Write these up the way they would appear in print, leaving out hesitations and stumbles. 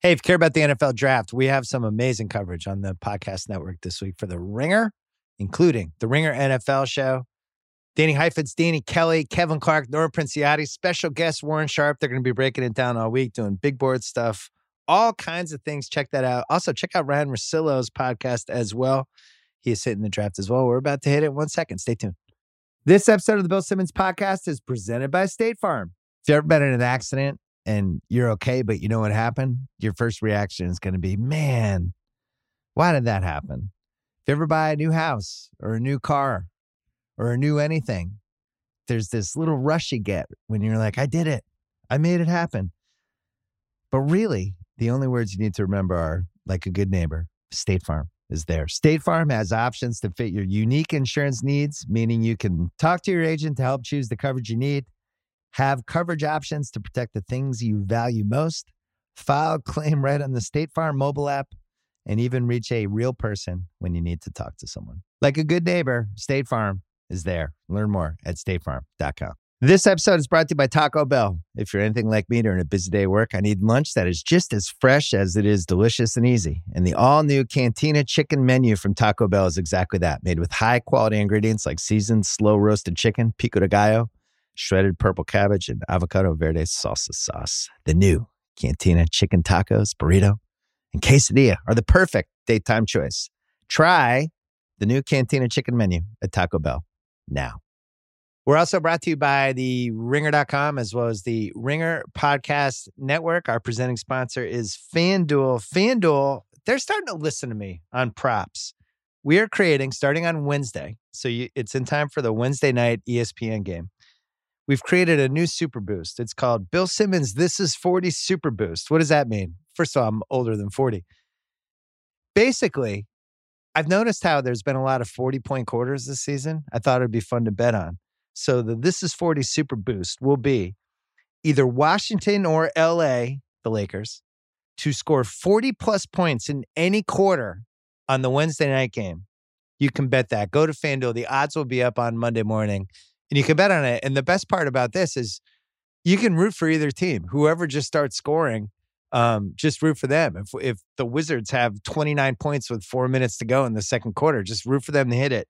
Hey, if you care about the NFL draft, we have some amazing coverage on the podcast network this week for The Ringer, including The Ringer NFL Show. Danny Heifetz, Danny Kelly, Kevin Clark, Nora Princiati, special guest Warren Sharp. They're going to be breaking it down all week, doing big board stuff, all kinds of things. Check that out. Also, check out Ryan Russillo's podcast as well. He is hitting the draft as well. We're about to hit it in 1 second. Stay tuned. This episode of the Bill Simmons Podcast is presented by State Farm. If you've ever been in an accident and you're okay, but you know what happened, your first reaction is going to be, man, why did that happen? If you ever buy a new house or a new car, or a new anything, there's this little rush you get when you're like, I did it. I made it happen. But really, the only words you need to remember are, like a good neighbor, State Farm is there. State Farm has options to fit your unique insurance needs, meaning you can talk to your agent to help choose the coverage you need, have coverage options to protect the things you value most, file a claim right on the State Farm mobile app, and even reach a real person when you need to talk to someone. Like a good neighbor, State Farm is there. Learn more at statefarm.com. This episode is brought to you by Taco Bell. If you're anything like me during a busy day at work, I need lunch that is just as fresh as it is delicious and easy. And the all-new Cantina Chicken menu from Taco Bell is exactly that, made with high-quality ingredients like seasoned slow-roasted chicken, pico de gallo, shredded purple cabbage, and avocado verde salsa sauce. The new Cantina Chicken tacos, burrito, and quesadilla are the perfect daytime choice. Try the new Cantina Chicken menu at Taco Bell now. We're also brought to you by the ringer.com as well as the Ringer Podcast Network. Our presenting sponsor is FanDuel. FanDuel, they're starting to listen to me on props. We are creating, starting on Wednesday, so it's in time for the Wednesday night ESPN game. We've created a new Super Boost. It's called Bill Simmons This is 40 Super Boost. What does that mean? First of all, I'm older than 40. Basically, I've noticed how there's been a lot of 40-point quarters this season. I thought it'd be fun to bet on. So the This Is 40 Super Boost will be either Washington or L.A., the Lakers, to score 40-plus points in any quarter on the Wednesday night game. You can bet that. Go to FanDuel. The odds will be up on Monday morning, and you can bet on it. And the best part about this is you can root for either team. Whoever just starts scoring, just root for them. If the Wizards have 29 points with 4 minutes to go in the second quarter, just root for them to hit it.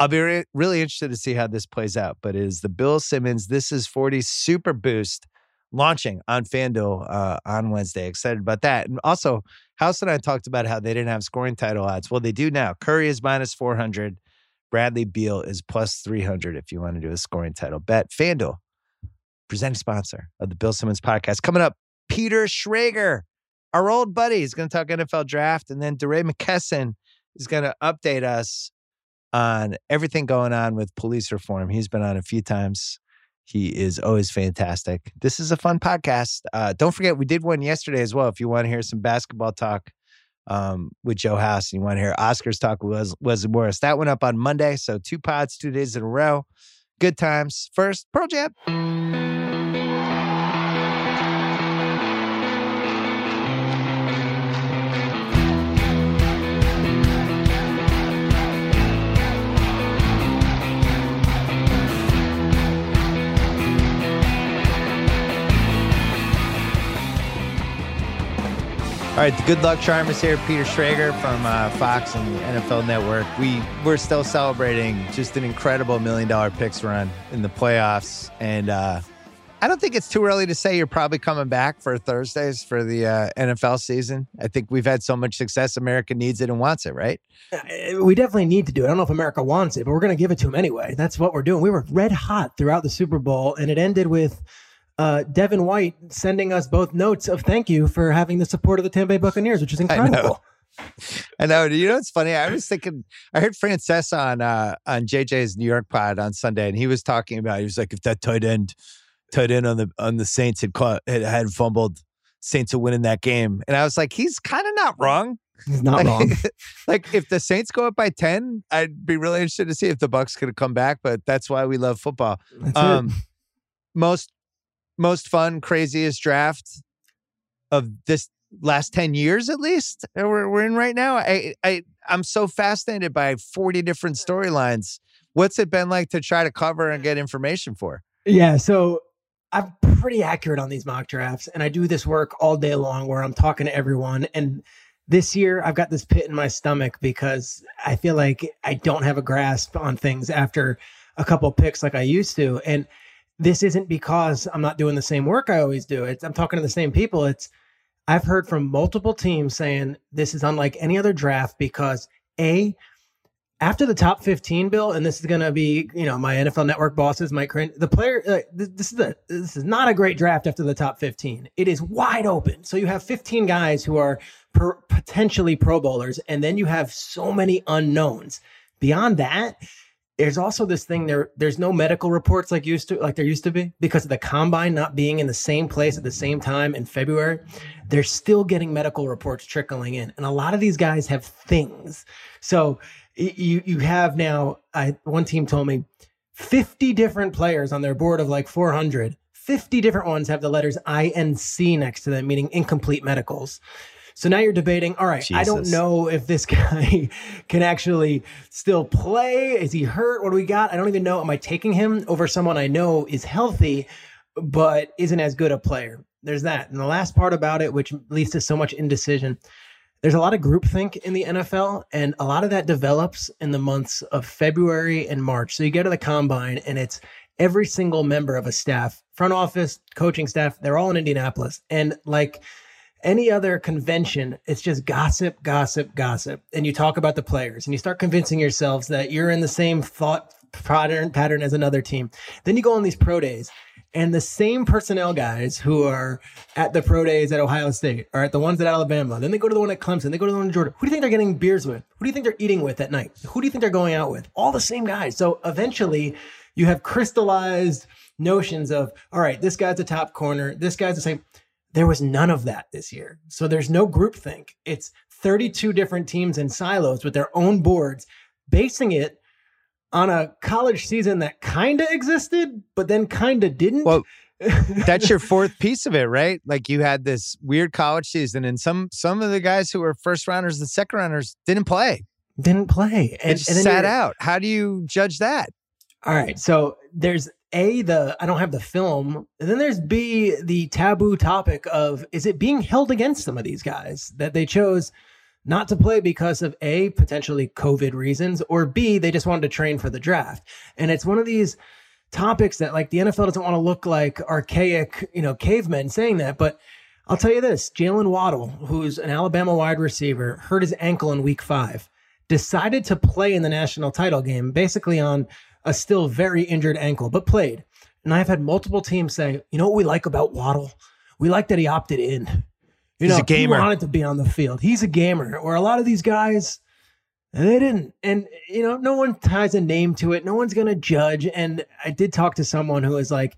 I'll be really interested to see how this plays out, but it is the Bill Simmons This Is 40 Super Boost launching on FanDuel on Wednesday. Excited about that. And also, House and I talked about how they didn't have scoring title odds. Well, they do now. Curry is minus 400. Bradley Beal is plus 300 if you want to do a scoring title bet. FanDuel, presenting sponsor of the Bill Simmons Podcast. Coming up, Peter Schrager, our old buddy, is going to talk NFL draft. And then DeRay McKesson is going to update us on everything going on with police reform. He's been on a few times. He is always fantastic. This is a fun podcast. Don't forget, we did one yesterday as well. If you want to hear some basketball talk with Joe House and you want to hear Oscars talk with Wesley Morris, that went up on Monday. So 2 pods, 2 days in a row. Good times. First, Pearl Jam. All right, the good luck charm is here. Peter Schrager from Fox and the NFL Network. We're still celebrating just an incredible $1 million picks run in the playoffs. And I don't think it's too early to say you're probably coming back for Thursdays for the NFL season. I think we've had so much success. America needs it and wants it, right? We definitely need to do it. I don't know if America wants it, but we're going to give it to them anyway. That's what we're doing. We were red hot throughout the Super Bowl, and it ended with Devin White sending us both notes of thank you for having the support of the Tampa Bay Buccaneers, which is incredible. I know. You know, it's funny. I was thinking, I heard Frances on JJ's New York pod on Sunday, and he was talking about, he was like, if that tight end on the Saints had fumbled, Saints would win that game. And I was like, he's kind of not wrong. He's not wrong. Like, if the Saints go up by 10, I'd be really interested to see if the Bucs could have come back, but that's why we love football. Most fun, craziest draft of this last 10 years, at least, we're in right now. I'm so fascinated by 40 different storylines. What's it been like to try to cover and get information for? Yeah, so I'm pretty accurate on these mock drafts, and I do this work all day long where I'm talking to everyone. And this year, I've got this pit in my stomach because I feel like I don't have a grasp on things after a couple picks like I used to. And this isn't because I'm not doing the same work I always do. I'm talking to the same people. I've heard from multiple teams saying this is unlike any other draft because A, after the top 15, Bill, and this is going to be, you know, my NFL Network bosses, Mike Crin, the player, this is not a great draft after the top 15. It is wide open. So you have 15 guys who are potentially Pro Bowlers, and then you have so many unknowns. Beyond that, there's also this thing there's no medical reports like there used to be because of the combine not being in the same place at the same time in February. They're still getting medical reports trickling in, and a lot of these guys have things. So you have now, one team told me 50 different players on their board of like 400, 50 different ones have the letters INC next to them, meaning incomplete medicals. So now you're debating, all right, Jesus. I don't know if this guy can actually still play. Is he hurt? What do we got? I don't even know. Am I taking him over someone I know is healthy, but isn't as good a player? There's that. And the last part about it, which leads to so much indecision, there's a lot of groupthink in the NFL, and a lot of that develops in the months of February and March. So you go to the combine, and it's every single member of a staff, front office, coaching staff, they're all in Indianapolis. And like any other convention, it's just gossip, gossip, gossip. And you talk about the players, and you start convincing yourselves that you're in the same thought pattern as another team. Then you go on these pro days. And the same personnel guys who are at the pro days at Ohio State are at the ones at Alabama. Then they go to the one at Clemson. They go to the one at Georgia. Who do you think they're getting beers with? Who do you think they're eating with at night? Who do you think they're going out with? All the same guys. So eventually you have crystallized notions of, all right, this guy's the top corner. This guy's the same. There was none of that this year. So there's no groupthink. It's 32 different teams in silos with their own boards, basing it on a college season that kind of existed, but then kind of didn't. Well, that's your fourth piece of it, right? Like you had this weird college season, and some of the guys who were first rounders and second rounders didn't play. And then sat out. How do you judge that? All right. So there's A, I don't have the film. And then there's B, the taboo topic of, is it being held against some of these guys that they chose not to play because of A, potentially COVID reasons, or B, they just wanted to train for the draft. And it's one of these topics that like the NFL doesn't want to look like archaic, you know, cavemen saying that. But I'll tell you this, Jalen Waddle, who's an Alabama wide receiver, hurt his ankle in week 5, decided to play in the national title game, basically on a still very injured ankle, but played. And I've had multiple teams say, you know what we like about Waddle? We like that he opted in. You know, he's a gamer. He wanted to be on the field. He's a gamer. Where a lot of these guys, they didn't. And, you know, no one ties a name to it. No one's going to judge. And I did talk to someone who was like,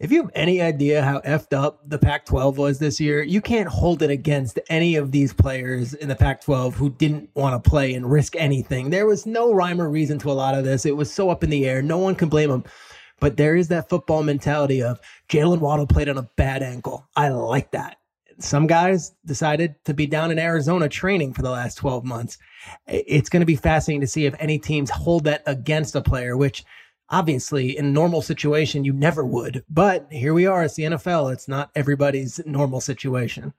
if you have any idea how effed up the Pac-12 was this year, you can't hold it against any of these players in the Pac-12 who didn't want to play and risk anything. There was no rhyme or reason to a lot of this. It was so up in the air. No one can blame them. But there is that football mentality of Jalen Waddle played on a bad ankle. I like that. Some guys decided to be down in Arizona training for the last 12 months. It's going to be fascinating to see if any teams hold that against a player, which obviously in a normal situation, you never would. But here we are. It's the NFL. It's not everybody's normal situation.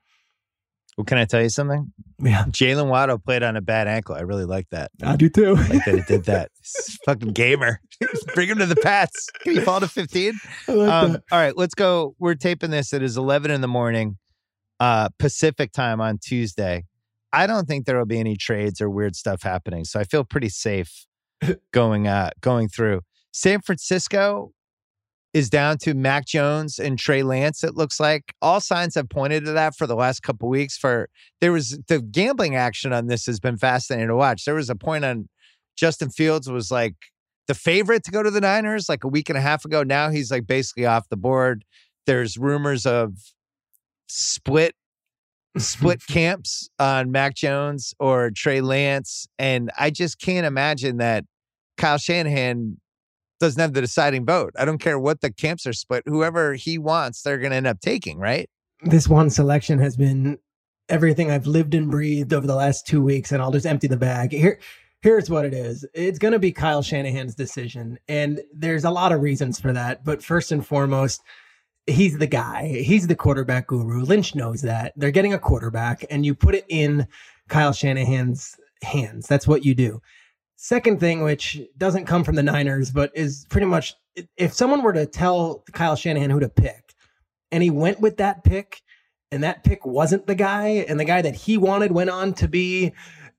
Well, can I tell you something? Yeah. Jalen Waddle played on a bad ankle. I really like that. I do too. I like that he did that. He's a fucking gamer. Bring him to the Pats. Can you fall to 15? Like all right, let's go. We're taping this. It is 11 in the morning. Pacific time on Tuesday. I don't think there will be any trades or weird stuff happening. So I feel pretty safe going through. San Francisco is down to Mac Jones and Trey Lance, it looks like. All signs have pointed to that for the last couple weeks. The gambling action on this has been fascinating to watch. There was a point on Justin Fields was like the favorite to go to the Niners like a week and a half ago. Now he's like basically off the board. There's rumors of split camps on Mac Jones or Trey Lance. And I just can't imagine that Kyle Shanahan doesn't have the deciding vote. I don't care what the camps are split. Whoever he wants, they're going to end up taking, right? This one selection has been everything I've lived and breathed over the last 2 weeks, and I'll just empty the bag. Here's what it is. It's going to be Kyle Shanahan's decision, and there's a lot of reasons for that. But first and foremost, he's the guy. He's the quarterback guru. Lynch knows that. They're getting a quarterback, and you put it in Kyle Shanahan's hands. That's what you do. Second thing, which doesn't come from the Niners, but is pretty much, if someone were to tell Kyle Shanahan who to pick, and he went with that pick, and that pick wasn't the guy, and the guy that he wanted went on to be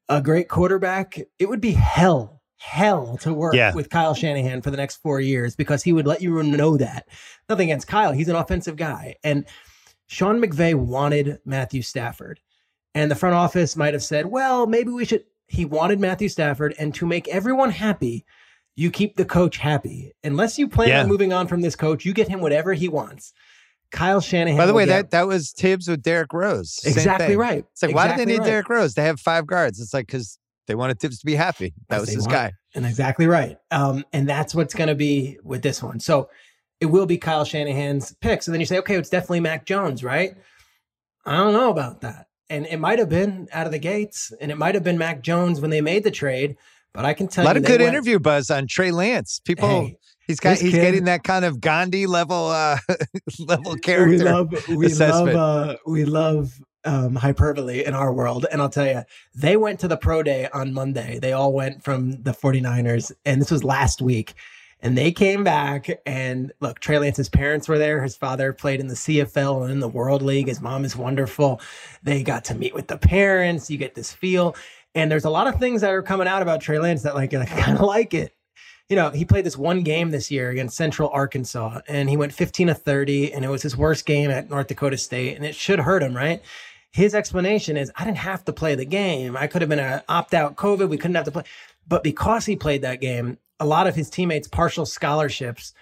a great quarterback, it would be hell to work with Kyle Shanahan for the next 4 years, because he would let you know that. Nothing against Kyle. He's an offensive guy. And Sean McVay wanted Matthew Stafford. And the front office might have said, well, maybe we should. He wanted Matthew Stafford. And to make everyone happy, you keep the coach happy. Unless you plan on moving on from this coach, you get him whatever he wants. Kyle Shanahan. By the way, that was Tibbs with Derrick Rose. Exactly right. It's like, exactly, why do they need Derrick Rose? They have 5 guards. It's like, because they wanted Tibbs to be happy. That was his guy. And exactly right. And that's what's going to be with this one. So it will be Kyle Shanahan's pick. So then you say, okay, it's definitely Mac Jones, right? I don't know about that. And it might have been out of the gates, and it might have been Mac Jones when they made the trade. But I can tell you, a lot of good interview buzz on Trey Lance. People, he's getting that kind of Gandhi level level character. We love hyperbole in our world. And I'll tell you, they went to the pro day on Monday. They all went from the 49ers, and this was last week. And they came back, and look, Trey Lance's parents were there. His father played in the CFL and in the World League. His mom is wonderful. They got to meet with the parents. You get this feel. And there's a lot of things that are coming out about Trey Lance that, like, I kind of like it. You know, he played this one game this year against Central Arkansas, and he went 15-30, and it was his worst game at North Dakota State, and it should hurt him, right? His explanation is, I didn't have to play the game. I could have been an opt-out COVID. We couldn't have to play. But because he played that game, a lot of his teammates' partial scholarships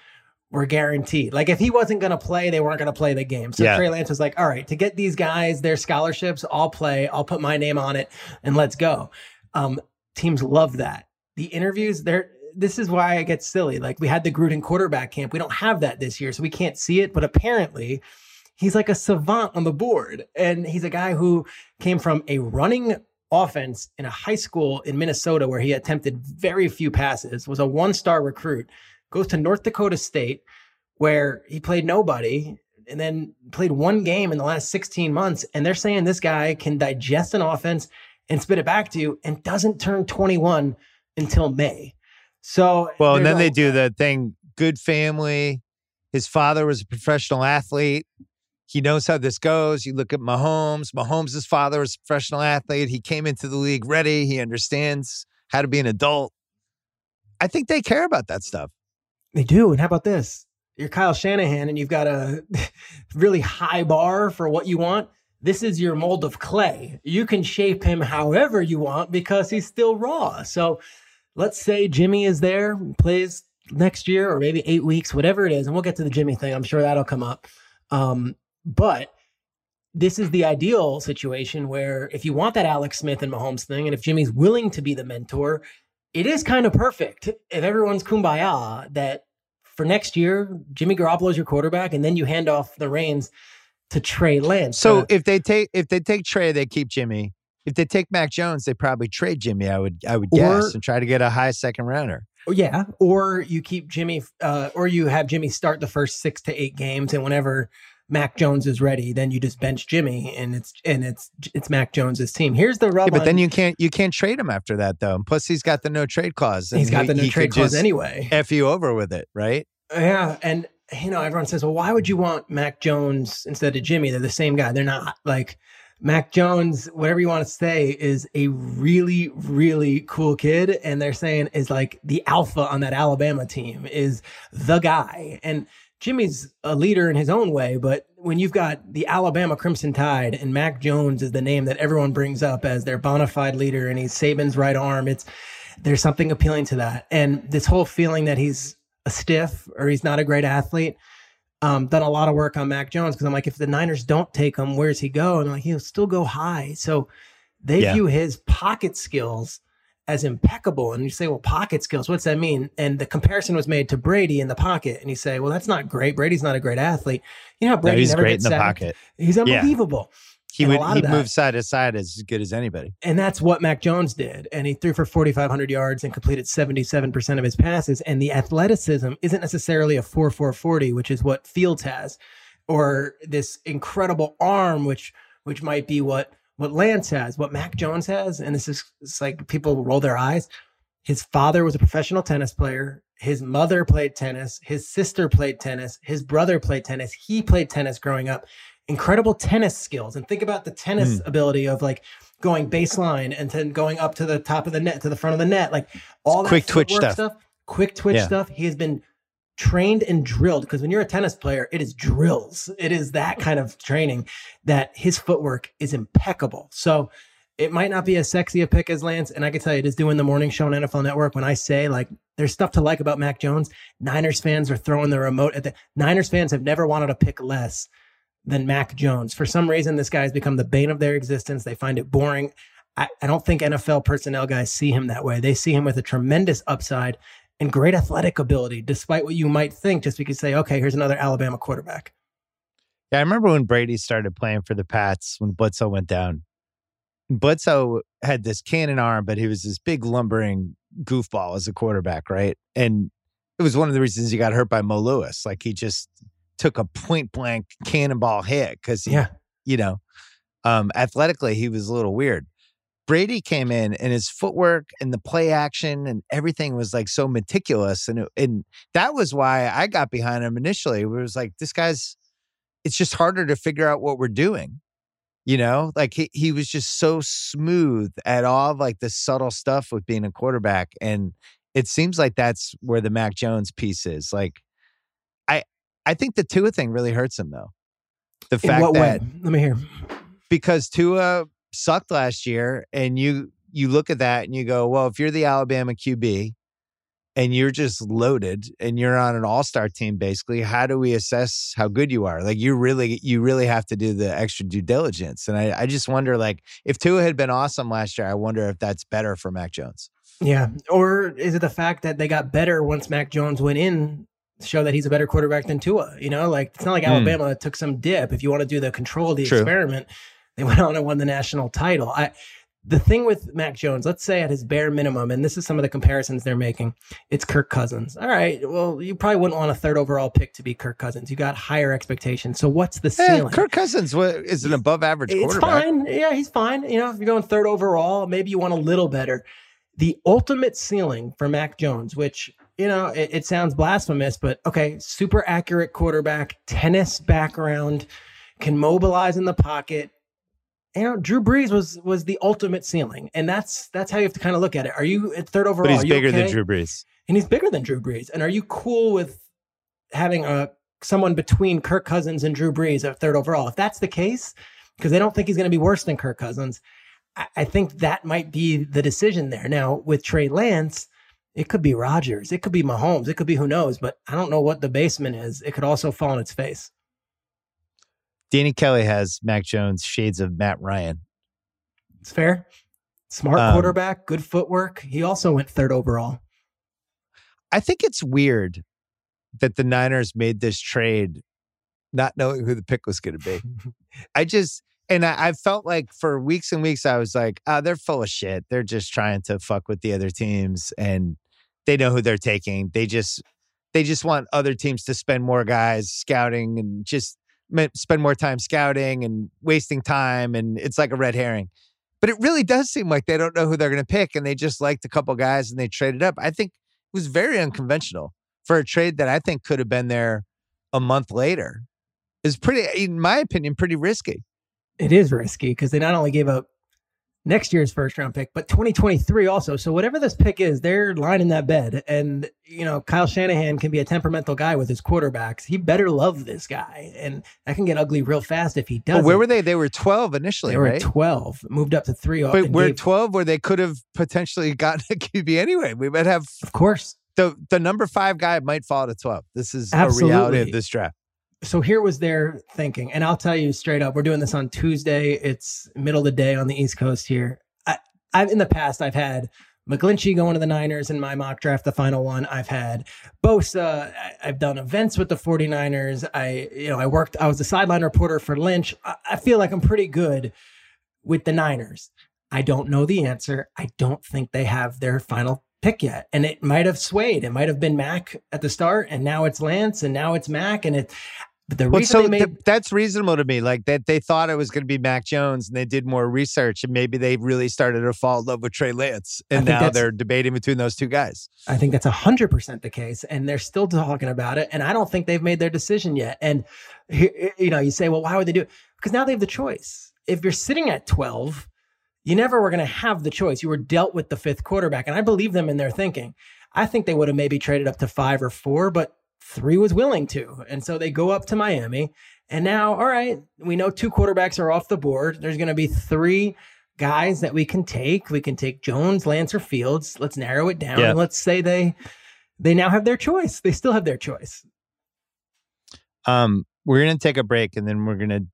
were guaranteed. Like, if he wasn't going to play, they weren't going to play the game. So Trey Lance was like, all right, to get these guys their scholarships, I'll play. I'll put my name on it, and let's go. Teams love that. The interviews, this is why it gets silly. Like, we had the Gruden quarterback camp. We don't have that this year, so we can't see it. But apparently, he's like a savant on the board. And he's a guy who came from a running offense in a high school in Minnesota where he attempted very few passes, was a 1-star recruit, goes to North Dakota State where he played nobody and then played one game in the last 16 months. And they're saying this guy can digest an offense and spit it back to you and doesn't turn 21 until May. So, well, and then they do the thing, good family. His father was a professional athlete. He knows how this goes. You look at Mahomes. Mahomes' father was a professional athlete. He came into the league ready. He understands how to be an adult. I think they care about that stuff. They do. And how about this? You're Kyle Shanahan, and you've got a really high bar for what you want. This is your mold of clay. You can shape him however you want because he's still raw. So let's say Jimmy is there, plays next year or maybe 8 weeks, whatever it is. And we'll get to the Jimmy thing. I'm sure that'll come up. But this is the ideal situation where if you want that Alex Smith and Mahomes thing, and if Jimmy's willing to be the mentor, it is kind of perfect if everyone's kumbaya that for next year, Jimmy Garoppolo is your quarterback, and then you hand off the reins to Trey Lance. So if they take Trey, they keep Jimmy. If they take Mac Jones, they probably trade Jimmy, I would guess, and try to get a high second rounder. Yeah, or you keep Jimmy, or you have Jimmy start the first 6 to 8 games, and whenever Mac Jones is ready, then you just bench Jimmy, and it's Mac Jones's team. Here's the rub. Yeah, but then you can't trade him after that, though. And plus, he's got the no trade clause. He's got the no trade clause anyway. F you over with it, right? Yeah, and you know everyone says, well, why would you want Mac Jones instead of Jimmy? They're the same guy. They're not. Like, Mac Jones, whatever you want to say, is a really, really cool kid. And they're saying is like the alpha on that Alabama team, is the guy. And Jimmy's a leader in his own way. But when you've got the Alabama Crimson Tide and Mac Jones is the name that everyone brings up as their bona fide leader, and he's Saban's right arm, there's something appealing to that. And this whole feeling that he's a stiff or he's not a great athlete. Done a lot of work on Mac Jones because I'm like, if the Niners don't take him, where's he go? And I'm like, he'll still go high. So they view his pocket skills as impeccable. And you say, well, pocket skills, what's that mean? And the comparison was made to Brady in the pocket. And you say, well, that's not great. Brady's not a great athlete. You know, Brady never gets sacked. He's great in the pocket. He's unbelievable. Yeah. He'd move side to side as good as anybody. And that's what Mac Jones did. And he threw for 4,500 yards and completed 77% of his passes. And the athleticism isn't necessarily a 4.40, which is what Fields has. or this incredible arm, which might be what Lance has, what Mac Jones has. And it's like people roll their eyes. His father was a professional tennis player. His mother played tennis. His sister played tennis. His brother played tennis. He played tennis growing up. Incredible tennis skills. And think about the tennis ability of like going baseline and then going up to the top of the net, to the front of the net, like all that quick twitch stuff. Quick twitch stuff. He has been trained and drilled, because when you're a tennis player, it is drills. It is that kind of training. That his footwork is impeccable. So it might not be as sexy a pick as Lance. And I can tell you, it is doing the morning show on NFL Network. When I say like there's stuff to like about Mac Jones, Niners fans are throwing the remote at the Niners fans have never wanted to pick less than Mac Jones. For some reason, this guy has become the bane of their existence. They find it boring. I don't think NFL personnel guys see him that way. They see him with a tremendous upside and great athletic ability, despite what you might think, just because you say, okay, here's another Alabama quarterback. Yeah, I remember when Brady started playing for the Pats, when Bledsoe went down. Bledsoe had this cannon arm, but he was this big lumbering goofball as a quarterback, right? And it was one of the reasons he got hurt by Mo Lewis. Like, he just took a point-blank cannonball hit because, athletically, he was a little weird. Brady came in, and his footwork and the play action and everything was like so meticulous. And that was why I got behind him initially. It was like, this guy's, it's just harder to figure out what we're doing. You know, like he was just so smooth at all of like the subtle stuff with being a quarterback. And it seems like that's where the Mac Jones piece is. Like, I think the Tua thing really hurts him, though. The fact that, let me hear. Because Tua sucked last year, and you look at that and you go, well, if you're the Alabama QB and you're just loaded and you're on an all-star team, basically, how do we assess how good you are? Like, you really have to do the extra due diligence. And I just wonder, like, if Tua had been awesome last year, I wonder if that's better for Mac Jones. Yeah. Or is it the fact that they got better once Mac Jones went in, show that he's a better quarterback than Tua? You know, like, it's not like Alabama took some dip. If you want to do the control of the experiment, they went on and won the national title. The thing with Mac Jones, let's say at his bare minimum, and this is some of the comparisons they're making, it's Kirk Cousins. All right, well, you probably wouldn't want a third overall pick to be Kirk Cousins. You got higher expectations. So what's the ceiling? Kirk Cousins is an above average quarterback. It's fine. Yeah, he's fine. You know, if you're going third overall, maybe you want a little better. The ultimate ceiling for Mac Jones, which, you know, it sounds blasphemous, but okay, super accurate quarterback, tennis background, can mobilize in the pocket. You know, Drew Brees was the ultimate ceiling, and that's how you have to kind of look at it. Are you at third overall? But he's bigger than Drew Brees, and he's bigger than Drew Brees. And are you cool with having someone between Kirk Cousins and Drew Brees at third overall? If that's the case, because they don't think he's going to be worse than Kirk Cousins, I think that might be the decision there. Now with Trey Lance, it could be Rodgers, it could be Mahomes, it could be who knows. But I don't know what the basement is. It could also fall on its face. Danny Kelly has Mac Jones shades of Matt Ryan. It's fair. Smart quarterback, good footwork. He also went third overall. I think it's weird that the Niners made this trade not knowing who the pick was going to be. I felt like for weeks and weeks, I was like, oh, they're full of shit. They're just trying to fuck with the other teams, and they know who they're taking. They just want other teams to spend more guys scouting and just spend more time scouting and wasting time, and it's like a red herring. But it really does seem like they don't know who they're going to pick, and they just liked a couple guys and they traded up. I think it was very unconventional for a trade that I think could have been there a month later. It's pretty, in my opinion, pretty risky. It is risky because they not only gave up next year's first round pick, but 2023 also. So whatever this pick is, they're lining that bed. And, you know, Kyle Shanahan can be a temperamental guy with his quarterbacks. He better love this guy. And that can get ugly real fast if he doesn't. Oh, where were they? They were 12 initially, they were right? 12, moved up to 3. But we're 12 where they could have potentially gotten a QB anyway. We might have... Of course. The number 5 guy might fall to 12. This is a reality of this draft. So here was their thinking. And I'll tell you straight up, we're doing this on Tuesday. It's middle of the day on the East Coast here. In the past, I've had McGlinchey going to the Niners in my mock draft, the final one. I've had Bosa. I've done events with the 49ers. I was a sideline reporter for Lynch. I feel like I'm pretty good with the Niners. I don't know the answer. I don't think they have their final pick yet, and it might have swayed. It might have been Mac at the start, and now it's Lance, and now it's Mac, and it But the reason that's reasonable to me. Like that they thought it was going to be Mac Jones, and they did more research, and maybe they really started to fall in love with Trey Lance, and now they're debating between those two guys. I think that's 100% the case, and they're still talking about it. And I don't think they've made their decision yet. And you know, you say, well, why would they do it? Because now they have the choice. If you're sitting at 12, you never were going to have the choice. You were dealt with the fifth quarterback, and I believe them in their thinking. I think they would have maybe traded up to 5 or 4, but 3 was willing to. And so they go up to Miami. And now, all right, we know 2 quarterbacks are off the board. There's going to be 3 guys that we can take. We can take Jones, Lance, or Fields. Let's narrow it down. Yeah. And let's say they now have their choice. They still have their choice. We're going to take a break, and then we're going to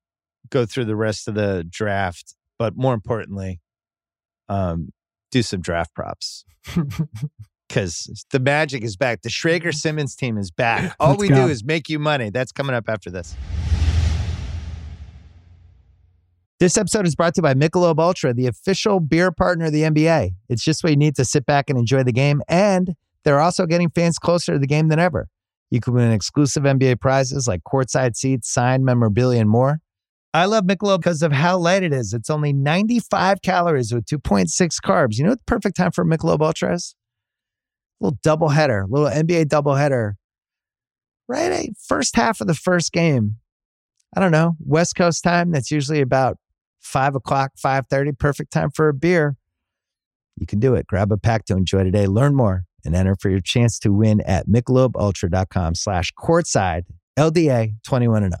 go through the rest of the draft. But more importantly, do some draft props. Because the magic is back. The Schrager-Simmons team is back. All we do is make you money. That's coming up after this. This episode is brought to you by Michelob Ultra, the official beer partner of the NBA. It's just what you need to sit back and enjoy the game. And they're also getting fans closer to the game than ever. You can win exclusive NBA prizes like courtside seats, signed memorabilia, and more. I love Michelob because of how light it is. It's only 95 calories with 2.6 carbs. You know what the perfect time for Michelob Ultra is? Little doubleheader, little NBA doubleheader. Right, first half of the first game. I don't know, West Coast time. That's usually about 5 o'clock, 5:30. Perfect time for a beer. You can do it. Grab a pack to enjoy today. Learn more and enter for your chance to win at MichelobUltra.com/courtside. LDA 21 and up.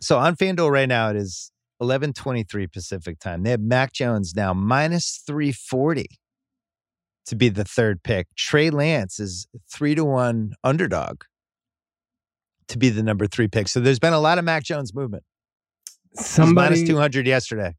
So on FanDuel right now, it is 11:23 Pacific time. They have Mac Jones now minus 340 to be the third pick. Trey Lance is 3-1 underdog to be the number 3 pick. So there's been a lot of Mac Jones movement. Somebody minus 200 yesterday.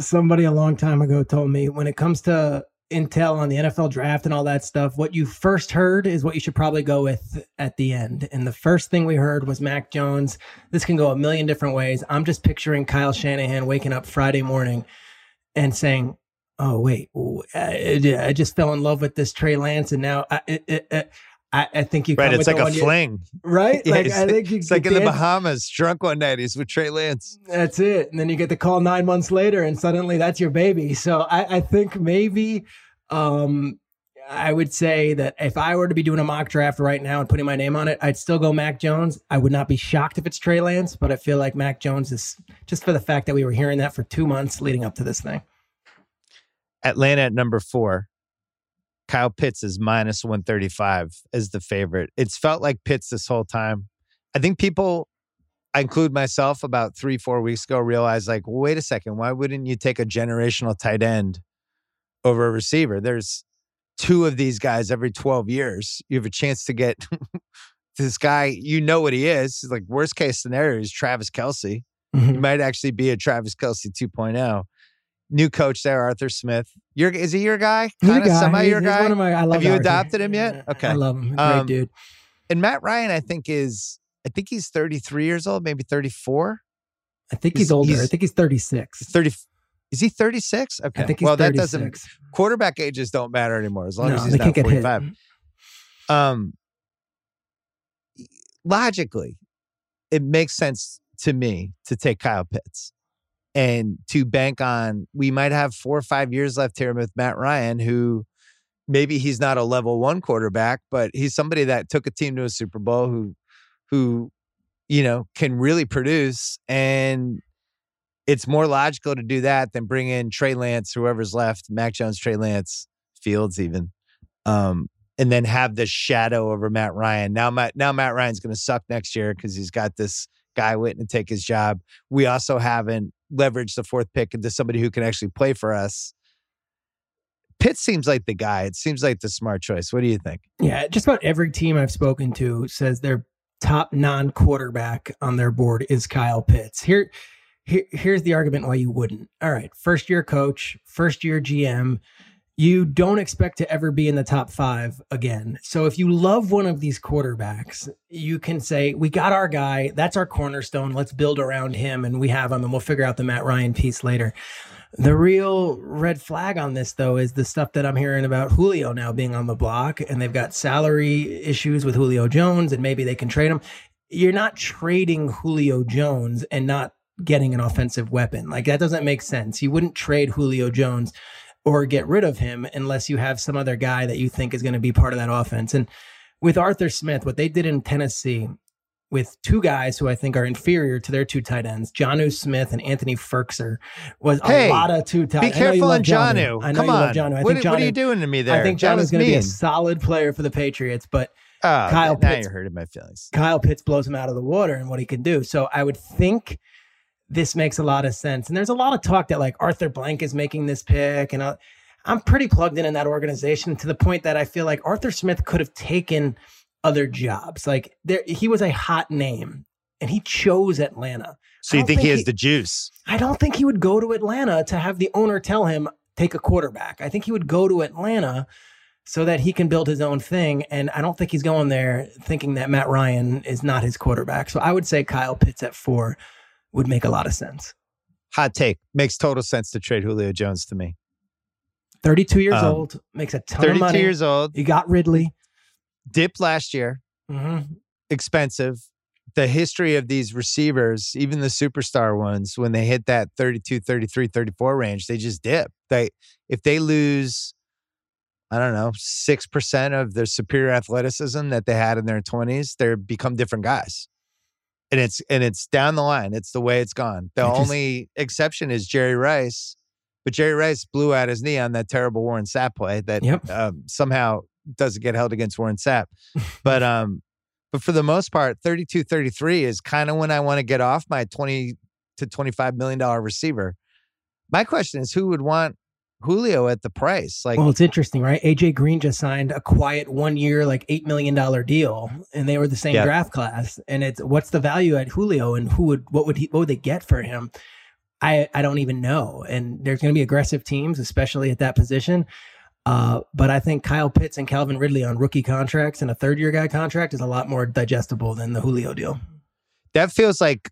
Somebody a long time ago told me when it comes to intel on the NFL draft and all that stuff, what you first heard is what you should probably go with at the end. And the first thing we heard was Mac Jones. This can go a million different ways. I'm just picturing Kyle Shanahan waking up Friday morning and saying, oh, wait, I just fell in love with this Trey Lance. And now I think you right. It's like a fling, right? Yeah, like I think it's like in the Bahamas, drunk one night. He's with Trey Lance. That's it. And then you get the call 9 months later, and suddenly that's your baby. So I think maybe I would say that if I were to be doing a mock draft right now and putting my name on it, I'd still go Mac Jones. I would not be shocked if it's Trey Lance, but I feel like Mac Jones is just for the fact that we were hearing that for 2 months leading up to this thing. Atlanta at number 4. Kyle Pitts is minus 135 as the favorite. It's felt like Pitts this whole time. I think people, I include myself, about 3-4 weeks ago, realized like, well, wait a second, why wouldn't you take a generational tight end over a receiver? There's 2 of these guys every 12 years. You have a chance to get this guy, you know what he is. It's like worst case scenario is Travis Kelce. Mm-hmm. He might actually be a Travis Kelce 2.0. New coach there, Arthur Smith. Is he your guy? Kind of semi your guy? One of my, I love Have you adopted him yet? Okay. I love him. Great dude. And Matt Ryan, I think he's 33 years old, maybe 34. I think he's older. I think he's 36. 30. Is he 36? Okay. I think he's 36. That doesn't. Quarterback ages don't matter anymore as long as he's not 45. Logically, it makes sense to me to take Kyle Pitts. And to bank on, we might have 4 or 5 years left here with Matt Ryan, who maybe he's not a level 1 quarterback, but he's somebody that took a team to a Super Bowl who, you know, can really produce. And it's more logical to do that than bring in Trey Lance, whoever's left, Mac Jones, Trey Lance, Fields even, and then have this shadow over Matt Ryan. Now Matt Ryan's going to suck next year because he's got this guy waiting to take his job. We also haven't leverage the 4th pick into somebody who can actually play for us. Pitts seems like the guy. It seems like the smart choice. What do you think? Yeah, just about every team I've spoken to says they're top non-quarterback on their board is Kyle Pitts. Here's the argument why you wouldn't. All right, first-year coach, first-year GM. You don't expect to ever be in the top five again. So if you love one of these quarterbacks, you can say, we got our guy. That's our cornerstone. Let's build around him, and we have him, and we'll figure out the Matt Ryan piece later. The real red flag on this, though, is the stuff that I'm hearing about Julio now being on the block, and they've got salary issues with Julio Jones, and maybe they can trade him. You're not trading Julio Jones and not getting an offensive weapon. Like, that doesn't make sense. You wouldn't trade Julio Jones or get rid of him unless you have some other guy that you think is going to be part of that offense. And with Arthur Smith, what they did in Tennessee with two guys who I think are inferior to their two tight ends, Jonnu Smith and Anthony Firkser, was a lot of two tight ends. Be careful on Jonnu. I know you love Jonnu. What are you doing to me there? I think Jonnu's going to be a solid player for the Patriots, but Kyle Pitts, you're hurting my feelings. Kyle Pitts blows him out of the water and what he can do. So I would think this makes a lot of sense. And there's a lot of talk that like Arthur Blank is making this pick. And I'm pretty plugged in that organization to the point that I feel like Arthur Smith could have taken other jobs. Like there, he was a hot name and he chose Atlanta. So you think he has the juice? I don't think he would go to Atlanta to have the owner tell him, take a quarterback. I think he would go to Atlanta so that he can build his own thing. And I don't think he's going there thinking that Matt Ryan is not his quarterback. So I would say Kyle Pitts at 4 would make a lot of sense. Hot take. Makes total sense to trade Julio Jones to me. 32 years old. Makes a ton of money. 32 years old. You got Ridley. Dipped last year. Mm-hmm. Expensive. The history of these receivers, even the superstar ones, when they hit that 32, 33, 34 range, they just dip. If they lose, I don't know, 6% of their superior athleticism that they had in their 20s, they become different guys. And it's down the line. It's the way it's gone. The only exception is Jerry Rice, but Jerry Rice blew out his knee on that terrible Warren Sapp play that somehow doesn't get held against Warren Sapp. But for the most part, 32, 33 is kind of when I want to get off my $20 to $25 million receiver. My question is, who would want Julio at the price? Well, it's interesting, right? AJ Green just signed a quiet 1-year, like $8 million deal, and they were the same draft class. And it's what's the value at Julio, and what would they get for him? I don't even know. And there's going to be aggressive teams, especially at that position. But I think Kyle Pitts and Calvin Ridley on rookie contracts and a 3rd-year guy contract is a lot more digestible than the Julio deal. That feels like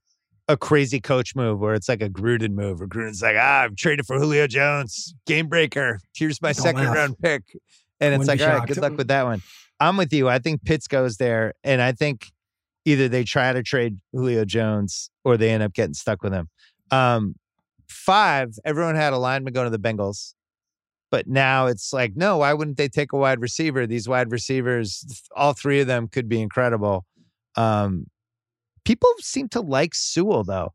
a crazy coach move where it's like a Gruden move where Gruden's like, I've traded for Julio Jones, game breaker. Here's my 2nd round pick. And it's like, all right, good luck with that one. I'm with you. I think Pitts goes there. And I think either they try to trade Julio Jones or they end up getting stuck with him. 5, everyone had a lineman going to the Bengals, but now it's like, no, why wouldn't they take a wide receiver? These wide receivers, all 3 of them could be incredible. People seem to like Sewell, though,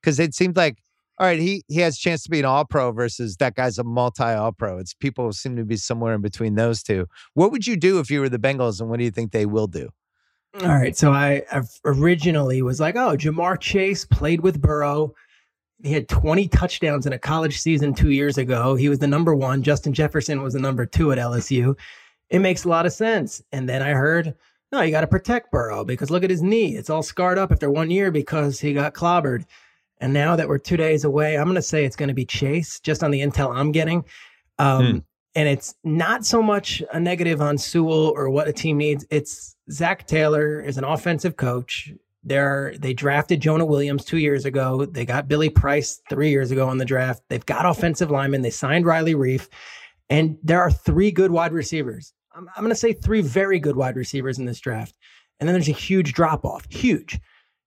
because it seemed like, all right, he has a chance to be an all-pro versus that guy's a multi-all-pro. People seem to be somewhere in between those two. What would you do if you were the Bengals, and what do you think they will do? All right, so I originally was like, oh, Ja'Marr Chase played with Burrow. He had 20 touchdowns in a college season 2 years ago. He was the number 1. Justin Jefferson was the number 2 at LSU. It makes a lot of sense. And then I heard, no, you got to protect Burrow because look at his knee. It's all scarred up after 1 year because he got clobbered. And now that we're 2 days away, I'm going to say it's going to be Chase just on the intel I'm getting. And it's not so much a negative on Sewell or what a team needs. It's Zach Taylor is an offensive coach. They drafted Jonah Williams 2 years ago. They got Billy Price 3 years ago in the draft. They've got offensive linemen. They signed Riley Reef. And there are 3 good wide receivers. I'm going to say 3 very good wide receivers in this draft. And then there's a huge drop-off. Huge.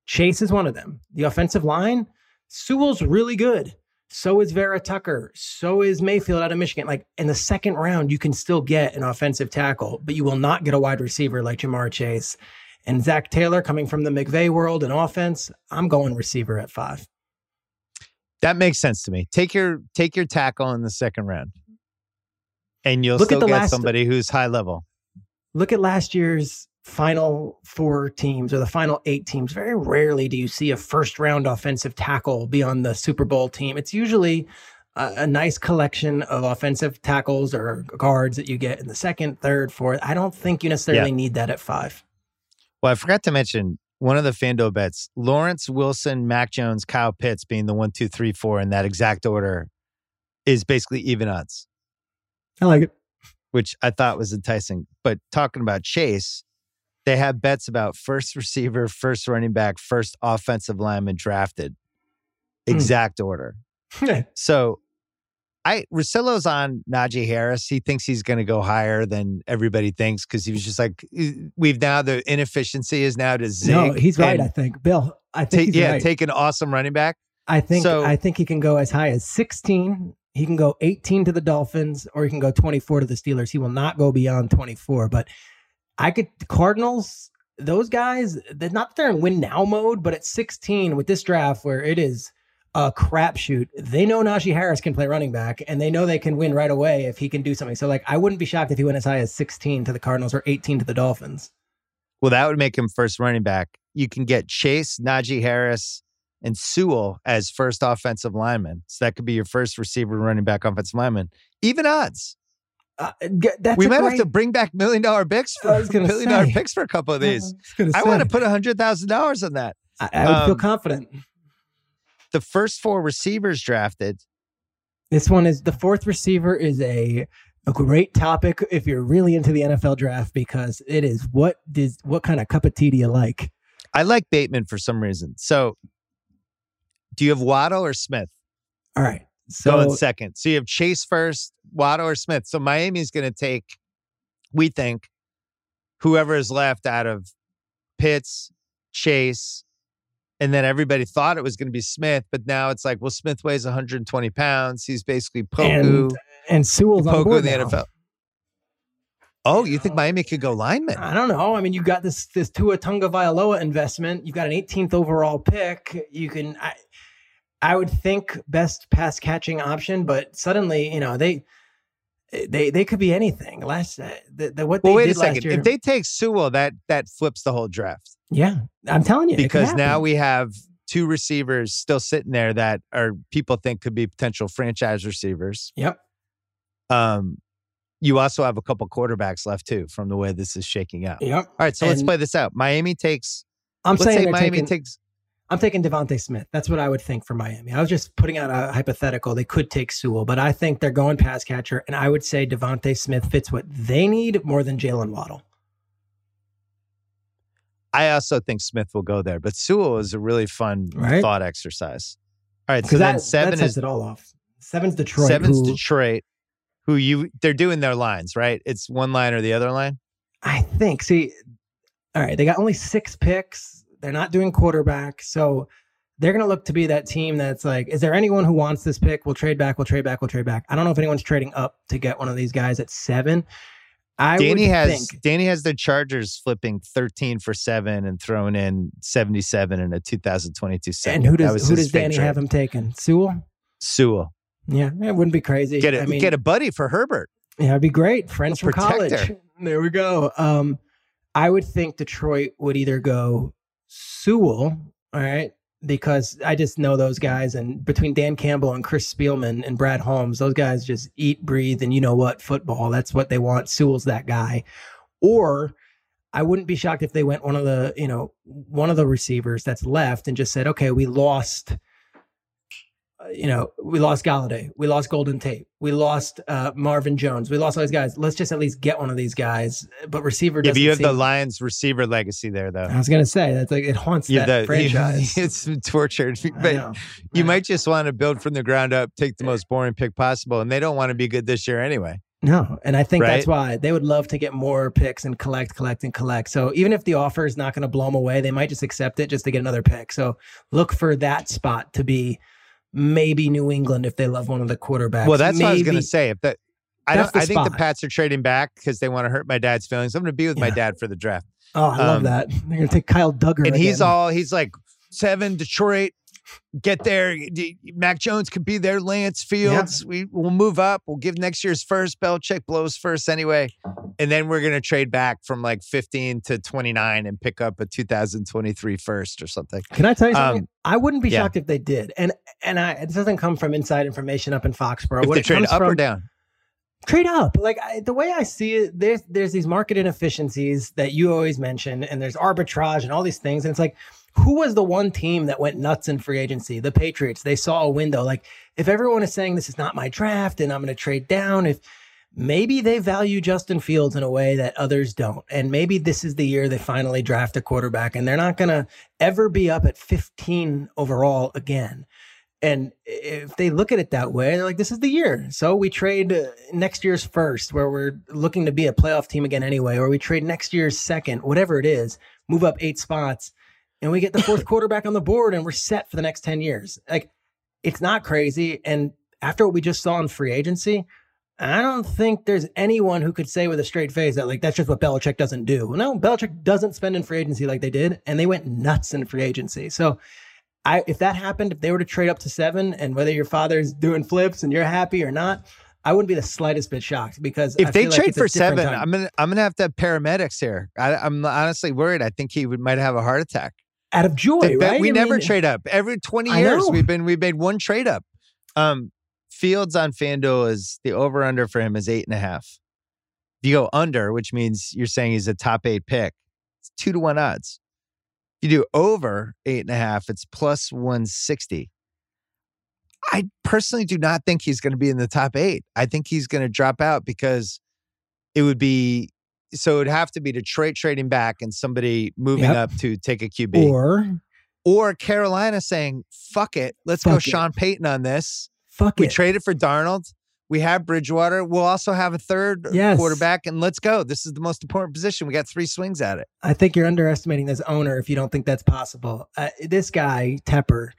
Chase is one of them. The offensive line, Sewell's really good. So is Vera Tucker. So is Mayfield out of Michigan. Like in the 2nd round, you can still get an offensive tackle, but you will not get a wide receiver like Ja'Marr Chase. And Zach Taylor coming from the McVay world in offense, I'm going receiver at 5. That makes sense to me. Take your tackle in the 2nd round. And you'll still get somebody who's high level. Look at last year's final 4 teams or the final 8 teams. Very rarely do you see a 1st round offensive tackle be on the Super Bowl team. It's usually a nice collection of offensive tackles or guards that you get in the 2nd, 3rd, 4th. I don't think you necessarily need that at 5. Well, I forgot to mention One of the FanDuel bets, Lawrence, Wilson, Mac Jones, Kyle Pitts being the 1, 2, 3, 4 in that exact order is basically even odds. I like it. Which I thought was enticing. But talking about Chase, they have bets about first receiver, first running back, first offensive lineman drafted. Exact order. So Russillo's on Najee Harris. He thinks he's going to go higher than everybody thinks because he was just like, the inefficiency is now to zig. No, he's right, I think. Bill, I think he's right. Take an awesome running back. I think he can go as high as 16. He can go 18 to the Dolphins, or he can go 24 to the Steelers. He will not go beyond 24. But Cardinals, those guys, they're not there in win now mode, but at 16 with this draft where it is a crapshoot, they know Najee Harris can play running back, and they know they can win right away if he can do something. So, I wouldn't be shocked if he went as high as 16 to the Cardinals or 18 to the Dolphins. Well, that would make him first running back. You can get Chase, Najee Harris, and Sewell as first offensive lineman. So that could be your first receiver, running back, offensive lineman. Even odds. We might have to bring back $1 million picks for a couple of these. I want to put $100,000 on that. I would feel confident. The first 4 receivers drafted. This one is the 4th receiver is a great topic if you're really into the NFL draft, because it is what kind of cup of tea do you like? I like Bateman for some reason. So do you have Waddle or Smith? All right. So going second. So you have Chase first, Waddle or Smith. So Miami's going to take, we think, whoever is left out of Pitts, Chase, and then everybody thought it was going to be Smith, but now it's like, well, Smith weighs 120 pounds. He's basically Poku. And Sewell's on board in the NFL. Oh, you think Miami could go lineman? I don't know. I mean, you got this Tua Tagovailoa investment. You've got an 18th overall pick. You can, I would think, best pass catching option, but suddenly, they could be anything. Wait a second. Last year, if they take Sewell, that flips the whole draft. Yeah, I'm telling you, because now we have 2 receivers still sitting there that are people think could be potential franchise receivers. Yep. You also have a couple quarterbacks left, too, from the way this is shaking out. Yep. All right, so let's play this out. I'm taking DeVonta Smith. That's what I would think for Miami. I was just putting out a hypothetical. They could take Sewell, but I think they're going pass catcher, and I would say DeVonta Smith fits what they need more than Jalen Waddle. I also think Smith will go there, but Sewell is a really fun thought exercise. All right, so then 7 sets it all off. 7's Detroit. 7's Detroit. They're doing their lines, right? It's one line or the other line? I think. See, all right, they got only 6 picks. They're not doing quarterback. So they're going to look to be that team that's like, is there anyone who wants this pick? We'll trade back. I don't know if anyone's trading up to get one of these guys at 7. Danny has the Chargers flipping 13 for 7 and throwing in 77 in a 2022 second. And who does Danny have him taking? Sewell. Yeah, it wouldn't be crazy. Get a buddy for Herbert. Yeah, it'd be great. Friends from college. There we go. I would think Detroit would either go Sewell, all right, because I just know those guys. And between Dan Campbell and Chris Spielman and Brad Holmes, those guys just eat, breathe, and football. That's what they want. Sewell's that guy. Or I wouldn't be shocked if they went one of the receivers that's left and just said, okay, we lost. We lost Galladay. We lost Golden Tate. We lost Marvin Jones. We lost all these guys. Let's just at least get one of these guys. But receiver doesn't seem... You have the Lions receiver legacy there, though. I was going to say, that's it haunts that franchise. It's tortured. But you might just want to build from the ground up, take the most boring pick possible, and they don't want to be good this year anyway. No, and I think that's why they would love to get more picks and collect. So even if the offer is not going to blow them away, they might just accept it just to get another pick. So look for that spot to be... Maybe New England if they love one of the quarterbacks. Well, that's what I was going to say. I think the Pats are trading back because they want to hurt my dad's feelings. I'm going to be with my dad for the draft. Oh, I love that. They're going to take Kyle Duggar. And again. He's like 7 Detroit. Get there. Mac Jones could be there. Lance Fields. Yeah. We'll move up. We'll give next year's first. Belichick blows first anyway. And then we're going to trade back from 15 to 29 and pick up a 2023 first or something. Can I tell you something? I wouldn't be shocked if they did. And it doesn't come from inside information up in Foxborough. If they trade up or down? Trade up. Like the way I see it, there's these market inefficiencies that you always mention, and there's arbitrage and all these things. And it's like, who was the one team that went nuts in free agency? The Patriots. They saw a window. Like if everyone is saying this is not my draft and I'm going to trade down, if maybe they value Justin Fields in a way that others don't. And maybe this is the year they finally draft a quarterback and they're not going to ever be up at 15 overall again. And if they look at it that way, they're like, this is the year. So we trade next year's first, where we're looking to be a playoff team again anyway, or we trade next year's second, whatever it is, move up 8 spots, and we get the fourth quarterback on the board, and we're set for the next 10 years. Like, it's not crazy. And after what we just saw in free agency, I don't think there's anyone who could say with a straight face that, like, that's just what Belichick doesn't do. No, Belichick doesn't spend in free agency like they did, and they went nuts in free agency. So if that happened, if they were to trade up to 7, and whether your father's doing flips and you're happy or not, I wouldn't be the slightest bit shocked, because if they trade for 7, I'm gonna have to have paramedics here. I'm honestly worried. I think he might have a heart attack out of joy. Right? We never trade up. Every 20 years we've made one trade up. Fields on FanDuel is the over under for him is 8.5. If you go under, which means you're saying he's a top 8 pick, it's 2-1 odds. You do over 8.5, it's +160. I personally do not think he's going to be in the top 8. I think he's going to drop out, because it would have to be Detroit trading back and somebody moving up to take a QB. Or Carolina saying, fuck it, let's go Sean Payton on this. We traded for Darnold. We have Bridgewater. We'll also have a third quarterback, and let's go. This is the most important position. We got 3 swings at it. I think you're underestimating this owner if you don't think that's possible. This guy, Tepper,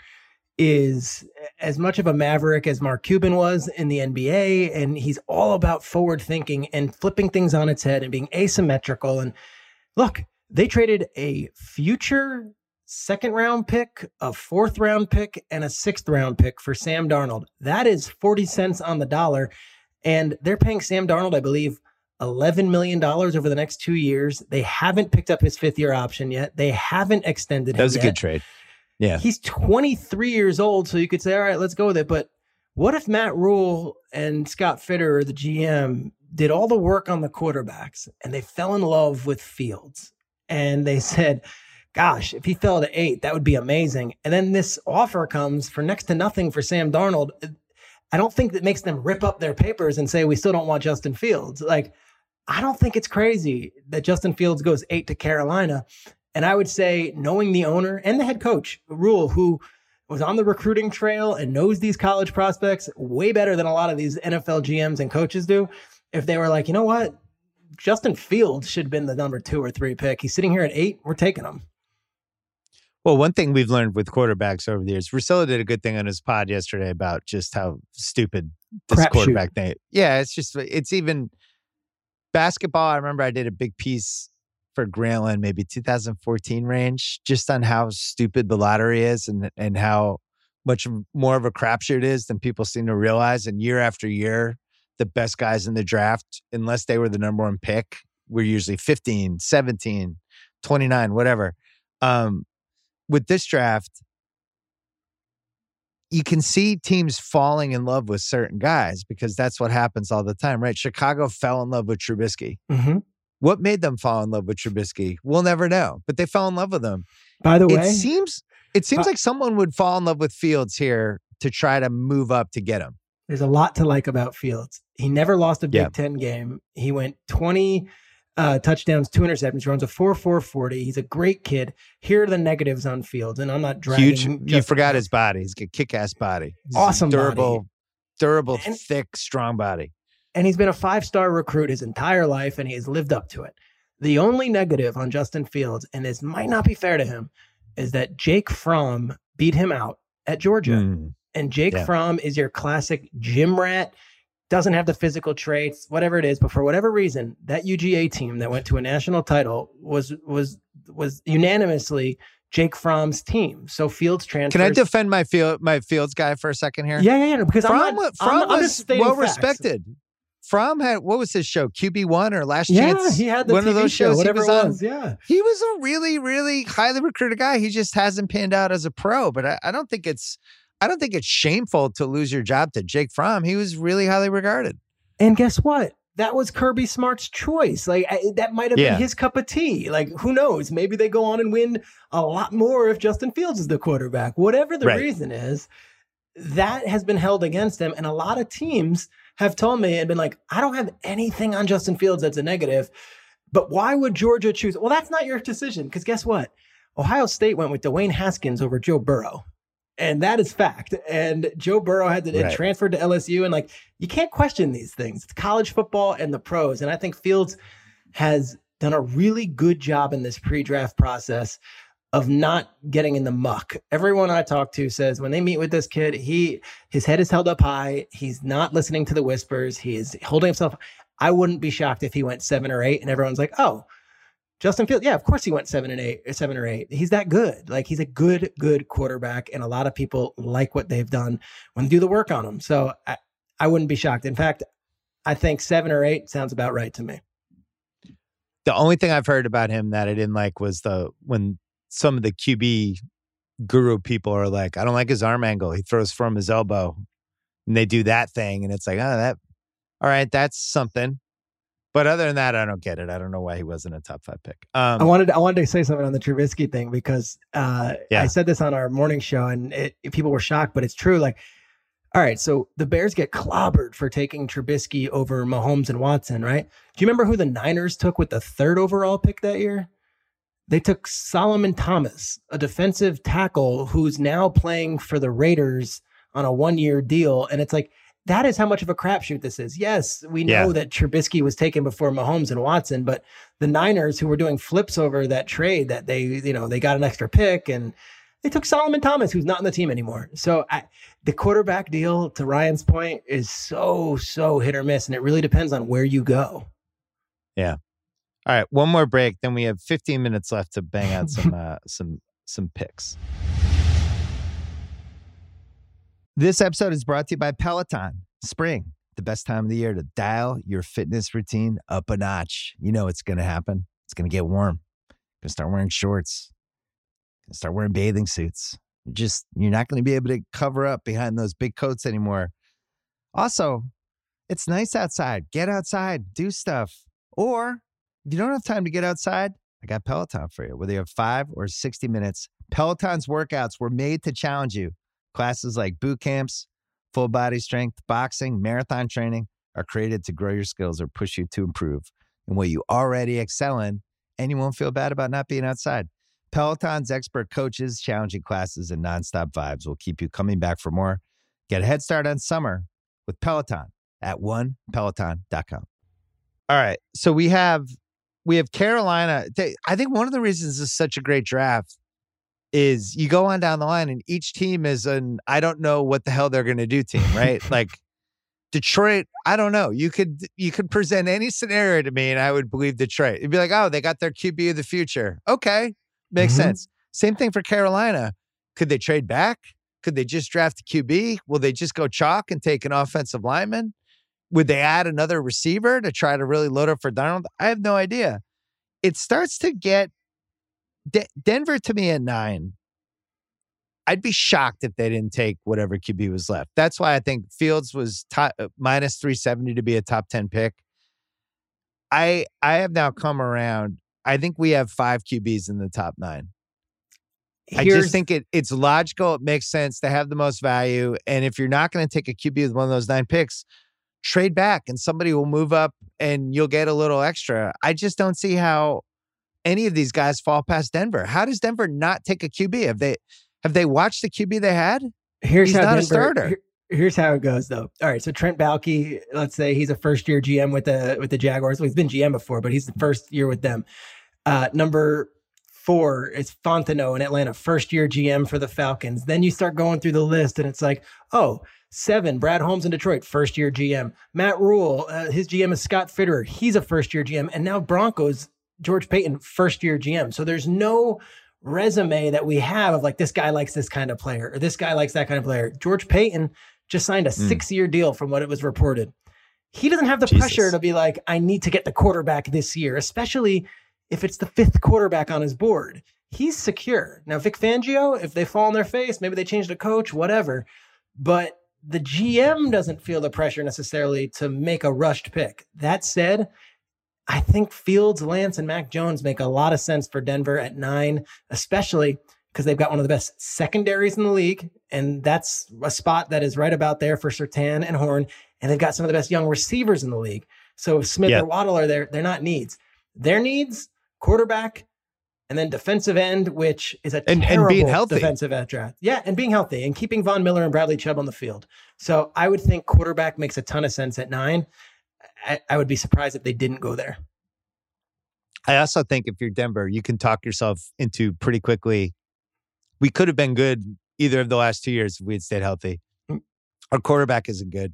is as much of a maverick as Mark Cuban was in the NBA, and he's all about forward thinking and flipping things on its head and being asymmetrical. And look, they traded a future second-round pick, a fourth-round pick, and a sixth-round pick for Sam Darnold. That is 40 cents on the dollar, and they're paying Sam Darnold, I believe, $11 million over the next 2 years. They haven't picked up his 5th-year option yet. They haven't extended him yet. That was a good trade. Yeah. He's 23 years old, so you could say, all right, let's go with it. But what if Matt Rule and Scott Fitter, the GM, did all the work on the quarterbacks, and they fell in love with Fields, and they said, gosh, if he fell to 8, that would be amazing. And then this offer comes for next to nothing for Sam Darnold. I don't think that makes them rip up their papers and say, we still don't want Justin Fields. Like, I don't think it's crazy that Justin Fields goes 8 to Carolina. And I would say, knowing the owner and the head coach, Rule, who was on the recruiting trail and knows these college prospects way better than a lot of these NFL GMs and coaches do, if they were like, you know what? Justin Fields should have been the number 2 or 3 pick. He's sitting here at 8. We're taking him. Well, one thing we've learned with quarterbacks over the years, Russillo did a good thing on his pod yesterday about just how stupid this quarterback thing. Yeah, it's even basketball. I remember I did a big piece for Grantland, maybe 2014 range, just on how stupid the lottery is and how much more of a crapshoot it is than people seem to realize. And year after year, the best guys in the draft, unless they were the number 1 pick, were usually 15, 17, 29, whatever. With this draft, you can see teams falling in love with certain guys, because that's what happens all the time, right? Chicago fell in love with Trubisky. Mm-hmm. What made them fall in love with Trubisky? We'll never know, but they fell in love with him. By the way, it seems like someone would fall in love with Fields here to try to move up to get him. There's a lot to like about Fields. He never lost a Big Ten game. He went 20... touchdowns, 2 interceptions, runs a 4.40. He's a great kid. Here are the negatives on Fields, and I'm not dragging. Huge. You forgot his body. He's a kick-ass body. He's awesome, durable, thick, strong body. And he's been a 5-star recruit his entire life, and he has lived up to it. The only negative on Justin Fields, and this might not be fair to him, is that Jake Fromm beat him out at Georgia. And Jake Fromm is your classic gym rat. Doesn't have the physical traits, whatever it is, but for whatever reason, that UGA team that went to a national title was unanimously Jake Fromm's team. So Fields transfers. Can I defend my Fields guy for a second here? Yeah. Because Fromm was well respected. Fromm had, what was his show? QB1 or Last Chance? Yeah, he had one of those shows. Whatever he was on. Yeah, he was a really, really highly recruited guy. He just hasn't panned out as a pro, but I don't think it's shameful to lose your job to Jake Fromm. He was really highly regarded. And guess what? That was Kirby Smart's choice. Like that might have been his cup of tea. Like, who knows? Maybe they go on and win a lot more if Justin Fields is the quarterback. Whatever the reason is, that has been held against them. And a lot of teams have told me and been like, I don't have anything on Justin Fields that's a negative. But why would Georgia choose? Well, that's not your decision, because guess what? Ohio State went with Dwayne Haskins over Joe Burrow. And that is fact. And Joe Burrow had to transfer to LSU. And like, you can't question these things. It's college football and the pros. And I think Fields has done a really good job in this pre-draft process of not getting in the muck. Everyone I talk to says when they meet with this kid, his head is held up high. He's not listening to the whispers. He is holding himself. I wouldn't be shocked if he went 7 or 8. And everyone's like, oh, Justin Fields, yeah, of course he went 7 or 8. He's that good. Like, he's a good quarterback, and a lot of people like what they've done when they do the work on him. So I wouldn't be shocked. In fact, I think 7 or 8 sounds about right to me. The only thing I've heard about him that I didn't like was when some of the QB guru people are like, I don't like his arm angle. He throws from his elbow, and they do that thing, and it's like, all right, that's something. But other than that, I don't get it. I don't know why he wasn't a top 5 pick. I wanted to say something on the Trubisky thing, because I said this on our morning show, and people were shocked, but it's true. Like, all right, so the Bears get clobbered for taking Trubisky over Mahomes and Watson, right? Do you remember who the Niners took with the 3rd overall pick that year? They took Solomon Thomas, a defensive tackle who's now playing for the Raiders on a 1-year deal. And it's like, that is how much of a crapshoot this is. Yes, we know that Trubisky was taken before Mahomes and Watson, but the Niners, who were doing flips over that trade, that they got an extra pick, and they took Solomon Thomas, who's not on the team anymore. So the quarterback deal, to Ryan's point, is so hit or miss, and it really depends on where you go. Yeah. All right, one more break, then we have 15 minutes left to bang out some picks. This episode is brought to you by Peloton. Spring, the best time of the year to dial your fitness routine up a notch. You know it's going to happen. It's going to get warm. Going to start wearing shorts. Going to start wearing bathing suits. You're not going to be able to cover up behind those big coats anymore. Also, it's nice outside. Get outside. Do stuff. Or if you don't have time to get outside, I got Peloton for you. Whether you have 5 or 60 minutes, Peloton's workouts were made to challenge you. Classes like boot camps, full body strength, boxing, marathon training are created to grow your skills or push you to improve in what you already excel in, and you won't feel bad about not being outside. Peloton's expert coaches, challenging classes, and nonstop vibes will keep you coming back for more. Get a head start on summer with Peloton at onepeloton.com. All right, so we have Carolina. I think one of the reasons this is such a great draft is you go on down the line and each team is an I don't know what the hell they're going to do team, right? Like Detroit, I don't know. You could present any scenario to me and I would believe Detroit. You'd be like, oh, they got their QB of the future. Okay, makes sense. Same thing for Carolina. Could they trade back? Could they just draft a QB? Will they just go chalk and take an offensive lineman? Would they add another receiver to try to really load up for Donald? I have no idea. It starts to get Denver to me at 9. I'd be shocked if they didn't take whatever QB was left. That's why I think Fields was minus 370 to be a top 10 pick. I have now come around. I think we have 5 QBs in the top 9. I just think it's logical. It makes sense to have the most value. And if you're not going to take a QB with one of those 9 picks, trade back and somebody will move up and you'll get a little extra. I just don't see how any of these guys fall past Denver. How does Denver not take a QB? Have they watched the QB they had? He's not a starter. Here's how it goes, though. All right, so Trent Baalke, let's say he's a first-year GM with the Jaguars. Well, he's been GM before, but he's the first year with them. Number 4 is Fontenot in Atlanta, first-year GM for the Falcons. Then you start going through the list, and it's like, oh, 7, Brad Holmes in Detroit, first-year GM. Matt Rule, his GM is Scott Fitterer. He's a first-year GM. And now Broncos, George Payton, first-year GM. So there's no resume that we have of like, this guy likes this kind of player or this guy likes that kind of player. George Payton just signed a 6-year deal from what it was reported. He doesn't have the pressure to be like, I need to get the quarterback this year, especially if it's the 5th quarterback on his board. He's secure. Now, Vic Fangio, if they fall on their face, maybe they change the coach, whatever. But the GM doesn't feel the pressure necessarily to make a rushed pick. That said, I think Fields, Lance, and Mac Jones make a lot of sense for Denver at 9, especially because they've got one of the best secondaries in the league, and that's a spot that is right about there for Surtain and Horn, and they've got some of the best young receivers in the league. So if Smith or Waddle are there, they're not needs. Their needs, quarterback, and then defensive end, which is a terrible defensive end draft. Yeah, and being healthy, and keeping Von Miller and Bradley Chubb on the field. So I would think quarterback makes a ton of sense at 9. I would be surprised if they didn't go there. I also think if you're Denver, you can talk yourself into pretty quickly. We could have been good either of the last 2 years if we had stayed healthy. Our quarterback isn't good.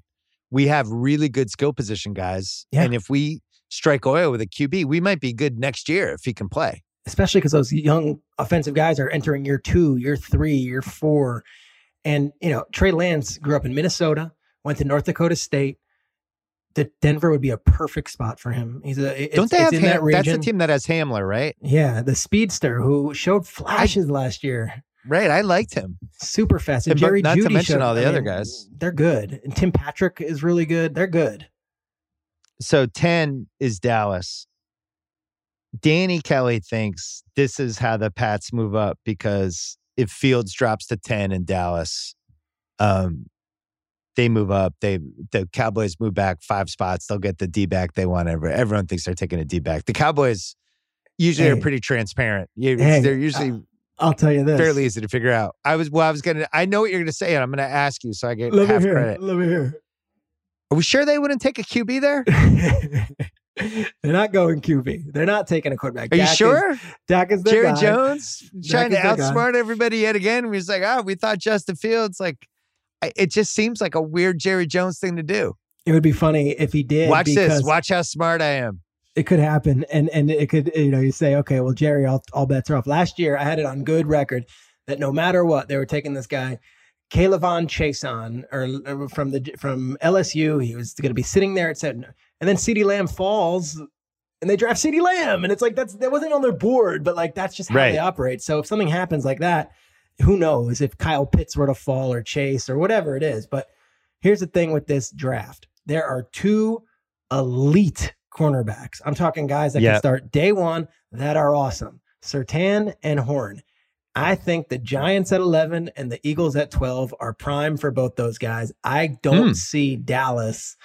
We have really good skill position guys. Yeah. And if we strike oil with a QB, we might be good next year if he can play. Especially because those young offensive guys are entering year 2, year 3, year 4. And, you know, Trey Lance grew up in Minnesota, went to North Dakota State. That Denver would be a perfect spot for him. Don't they have in that region? That's the team that has Hamler, right? Yeah, the speedster who showed flashes last year. Right, I liked him. Super fast. And Jerry not Jeudy to mention all the other guys. They're good. And Tim Patrick is really good. They're good. So 10 is Dallas. Danny Kelly thinks this is how the Pats move up because if Fields drops to 10 in Dallas, they move up. The Cowboys move back 5 spots. They'll get the D back they want. Everyone thinks they're taking a D back. The Cowboys usually are pretty transparent. They're usually. I'll tell you this. Fairly easy to figure out. I know what you're gonna say, and I'm gonna ask you, so I get half credit. Let me hear. Are we sure they wouldn't take a QB there? They're not going QB. They're not taking a quarterback. Are you sure? Dak is Jerry Jones trying to outsmart everybody yet again. We was like, we thought Justin Fields it just seems like a weird Jerry Jones thing to do. It would be funny if he did. Watch this. Watch how smart I am. It could happen. And it could, you say, okay, well, Jerry, all bets are off. Last year, I had it on good record that no matter what, they were taking this guy, Ja'Marr Chase from LSU. He was going to be sitting there at 7. And then CeeDee Lamb falls and they draft CeeDee Lamb. And it's like, that wasn't on their board, but that's just how they operate. So if something happens like that, who knows if Kyle Pitts were to fall or Chase or whatever it is. But here's the thing with this draft. There are 2 elite cornerbacks. I'm talking guys that can start day 1 that are awesome. Surtain and Horn. I think the Giants at 11 and the Eagles at 12 are prime for both those guys. I don't see Dallas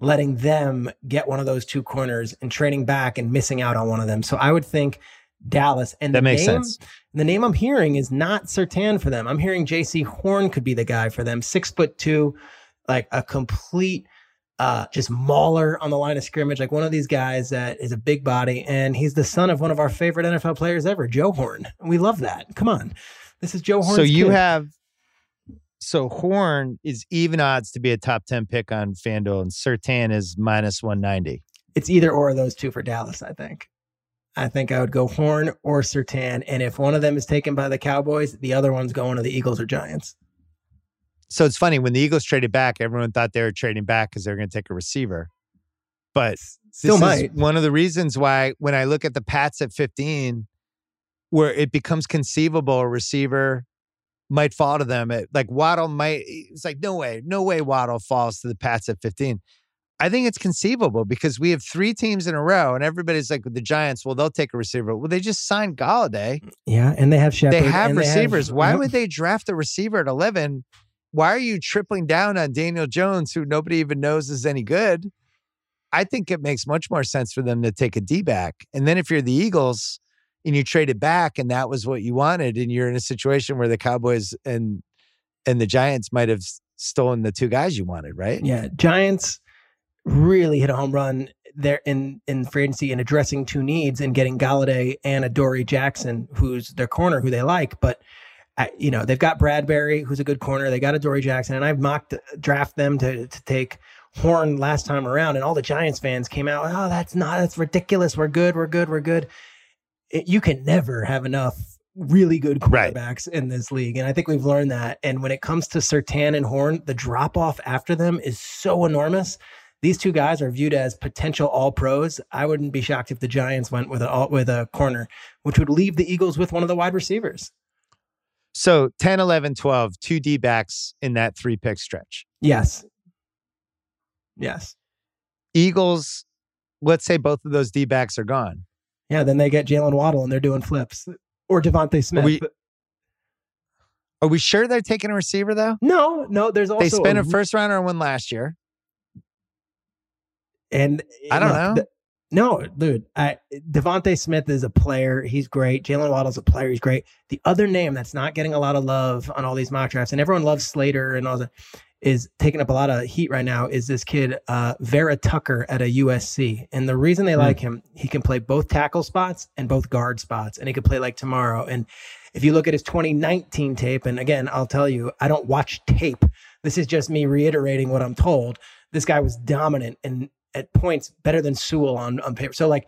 letting them get one of those 2 corners and trading back and missing out on one of them. So I would think Dallas. And that makes sense. The name I'm hearing is not Surtain for them. I'm hearing Jaycee Horn could be the guy for them. 6'2", like a complete just mauler on the line of scrimmage. Like one of these guys that is a big body, and he's the son of one of our favorite NFL players ever, Joe Horn. And we love that. Come on. This is Joe Horn's So Horn is even odds to be a top 10 pick on FanDuel, and Surtain is -190. It's either or of those 2 for Dallas, I think. I think I would go Horn or Surtain. And if one of them is taken by the Cowboys, the other one's going to the Eagles or Giants. So it's funny, when the Eagles traded back, everyone thought they were trading back because they were going to take a receiver. But still might. One of the reasons why when I look at the Pats at 15, where it becomes conceivable a receiver might fall to them. Waddle might, it's like, no way Waddle falls to the Pats at 15. I think it's conceivable because we have 3 teams in a row, and everybody's like, the Giants, well, they'll take a receiver. Well, they just signed Golladay. Yeah, and they have Shepard. They have receivers. Why would they draft a receiver at 11? Why are you tripling down on Daniel Jones, who nobody even knows is any good? I think it makes much more sense for them to take a D-back. And then if you're the Eagles and you trade it back and that was what you wanted, and you're in a situation where the Cowboys and the Giants might have stolen the 2 guys you wanted, right? Yeah, Giants really hit a home run there in free agency and addressing 2 needs and getting Golladay and Adoree Jackson, who's their corner, who they like. But, they've got Bradbury, who's a good corner. They got Adoree Jackson. And I've mocked draft them to take Horn last time around. And all the Giants fans came out, that's ridiculous. We're good. You can never have enough really good quarterbacks in this league. And I think we've learned that. And when it comes to Surtain and Horn, the drop-off after them is so enormous. These 2 guys are viewed as potential all pros. I wouldn't be shocked if the Giants went with a corner, which would leave the Eagles with one of the wide receivers. So 10, 11, 12, two D-backs in that three-pick stretch. Yes. Yes. Eagles, let's say both of those D-backs are gone. Yeah, then they get Jalen Waddle and they're doing flips. Or DeVonta Smith. Are we sure they're taking a receiver, though? No. There's also... They spent a first-rounder on one last year. And... I don't know. DeVonta Smith is a player. He's great. Jalen Waddle's a player. He's great. The other name that's not getting a lot of love on all these mock drafts, and everyone loves Slater and all that, is taking up a lot of heat right now, is this kid, Vera Tucker at a USC. And the reason they like him, he can play both tackle spots and both guard spots, and he could play like tomorrow. And if you look at his 2019 tape, and again, I'll tell you, I don't watch tape. This is just me reiterating what I'm told. This guy was dominant and at points better than Sewell on paper. So like,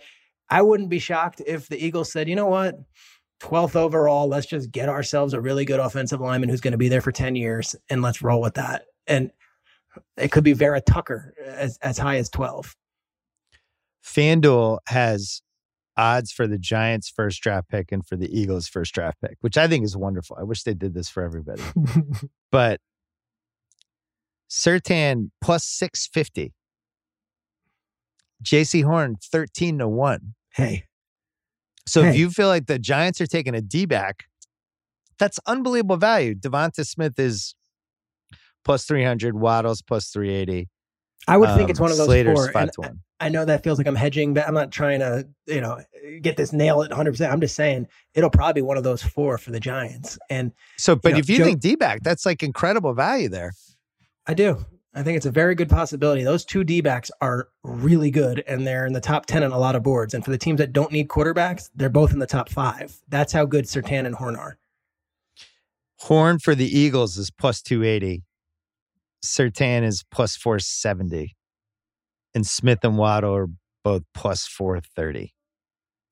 I wouldn't be shocked if the Eagles said, you know what, 12th overall, let's just get ourselves a really good offensive lineman who's going to be there for 10 years and let's roll with that. And it could be Vera Tucker as high as 12. FanDuel has odds for the Giants' first draft pick and for the Eagles' first draft pick, which I think is wonderful. I wish they did this for everybody. But Surtain plus 650. Jaycee Horn 13-1. Hey. So if you feel like the Giants are taking a D-back, that's unbelievable value. DeVonta Smith is plus 300, Waddle's plus 380. I would think it's one of those Slater's four. I know that feels like I'm hedging, but I'm not trying to, get this nail at 100%. I'm just saying it'll probably be one of those four for the Giants. And so, but if you think D-back, that's like incredible value there. I do. I think it's a very good possibility. Those two D-backs are really good, and they're in the top 10 on a lot of boards. And for the teams that don't need quarterbacks, they're both in the top 5. That's how good Surtain and Horn are. Horn for the Eagles is plus 280. Surtain is plus 470. And Smith and Waddle are both plus 430.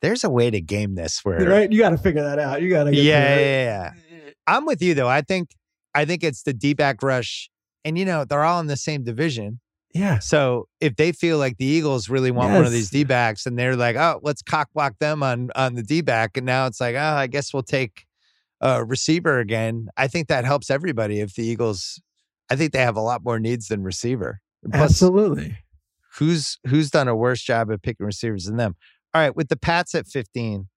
There's a way to game this. Right? You got to figure that out. Yeah. I'm with you, though. I think it's the D-back rush. And, they're all in the same division. Yeah. So if they feel like the Eagles really want one of these D-backs and they're like, oh, let's cock block them on the D-back. And now it's like, oh, I guess we'll take a receiver again. I think that helps everybody. If the Eagles, I think they have a lot more needs than receiver. Plus, absolutely. Who's done a worse job at picking receivers than them? All right. With the Pats at 15,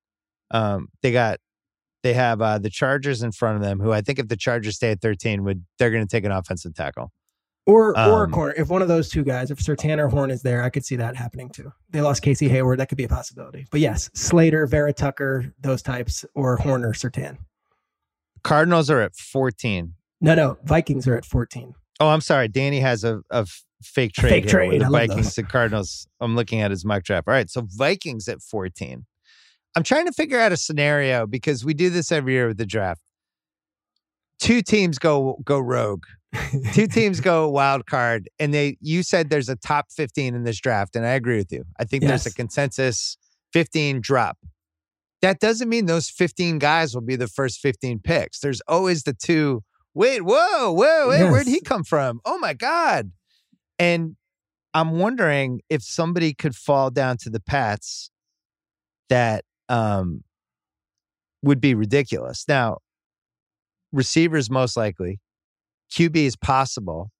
They have the Chargers in front of them, who I think if the Chargers stay at 13, they're going to take an offensive tackle. Or a corner. If one of those two guys, if Surtain or Horn is there, I could see that happening too. They lost Casey Hayward. That could be a possibility. But yes, Slater, Vera Tucker, those types, or Horn or Surtain. Cardinals are at 14. No, Vikings are at 14. Oh, I'm sorry. Danny has a fake trade. With the Vikings to Cardinals. I'm looking at his mock draft. All right, so Vikings at 14. I'm trying to figure out a scenario because we do this every year with the draft. Two teams go rogue. Two teams go wild card. And you said there's a top 15 in this draft. And I agree with you. I think there's a consensus 15 drop. That doesn't mean those 15 guys will be the first 15 picks. There's always the two. Wait, where'd he come from? Oh my God. And I'm wondering if somebody could fall down to the Pats that would be ridiculous. Now, receivers most likely. QB is possible.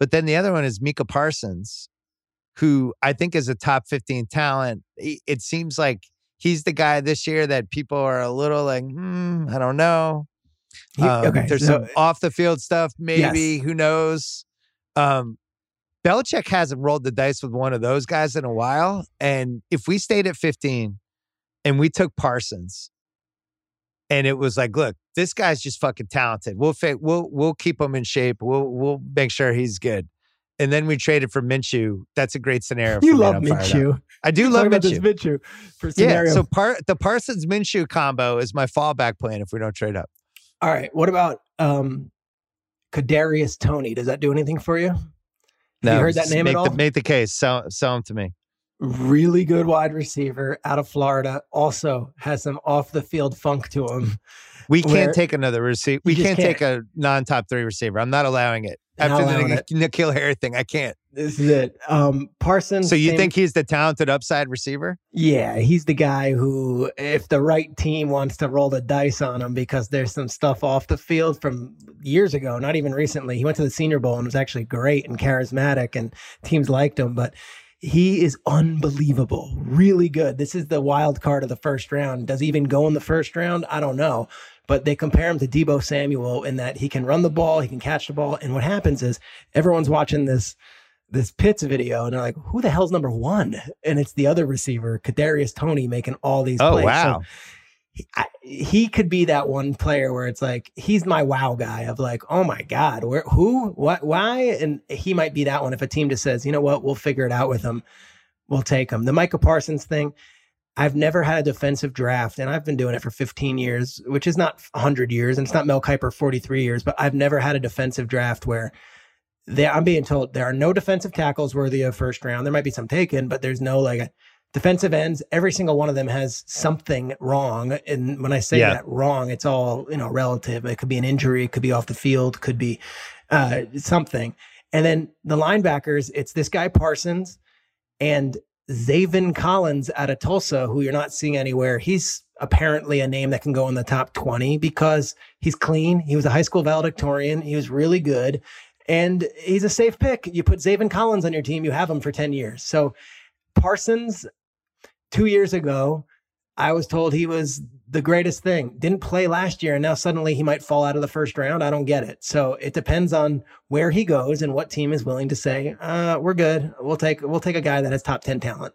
But then the other one is Micah Parsons, who I think is a top 15 talent. It seems like he's the guy this year that people are a little like, I don't know. There's some off-the-field stuff, maybe. Yes. Who knows? Belichick hasn't rolled the dice with one of those guys in a while. And if we stayed at 15... and we took Parsons, and it was like, look, this guy's just fucking talented. We'll keep him in shape. We'll make sure he's good. And then we traded for Minshew. That's a great scenario. You love Minshew. I do love Minshew. So the Parsons Minshew combo is my fallback plan if we don't trade up. All right. What about Kadarius Toney? Does that do anything for you? No. You heard that name at all? Make the case. Sell him to me. Really good wide receiver out of Florida. Also has some off the field funk to him. We can't take a non-top 3 receiver. I'm not allowing it. After the N'Keal Harry thing, I can't. This is it. Parsons. So you think he's the talented upside receiver? Yeah, he's the guy who, if the right team wants to roll the dice on him, because there's some stuff off the field from years ago, not even recently. He went to the Senior Bowl and was actually great and charismatic, and teams liked him, but he is unbelievable, really good. This is the wild card of the first round. Does he even go in the first round? I don't know. But they compare him to Deebo Samuel in that he can run the ball, he can catch the ball. And what happens is everyone's watching this Pitts video, and they're like, who the hell's number one? And it's the other receiver, Kadarius Toney, making all these plays. Oh, wow. So he could be that one player where it's like, he's my wow guy of like, oh my God, where, who, what, why? And he might be that one if a team just says, you know what, we'll figure it out with him. We'll take him. The Micah Parsons thing, I've never had a defensive draft, and I've been doing it for 15 years, which is not 100 years, and it's not Mel Kiper 43 years, but I've never had a defensive draft where I'm being told there are no defensive tackles worthy of first round. There might be some taken, but there's no like defensive ends. Every single one of them has something wrong. And when I say that wrong, it's all, you know, relative. It could be an injury. It could be off the field. Could be something. And then the linebackers, it's this guy Parsons and Zaven Collins out of Tulsa, who you're not seeing anywhere. He's apparently a name that can go in the top 20 because he's clean. He was a high school valedictorian. He was really good. And he's a safe pick. You put Zaven Collins on your team, you have him for 10 years. So Parsons, 2 years ago, I was told he was the greatest thing. Didn't play last year, and now suddenly he might fall out of the first round. I don't get it. So it depends on where he goes and what team is willing to say, we're good. We'll take a guy that has top 10 talent.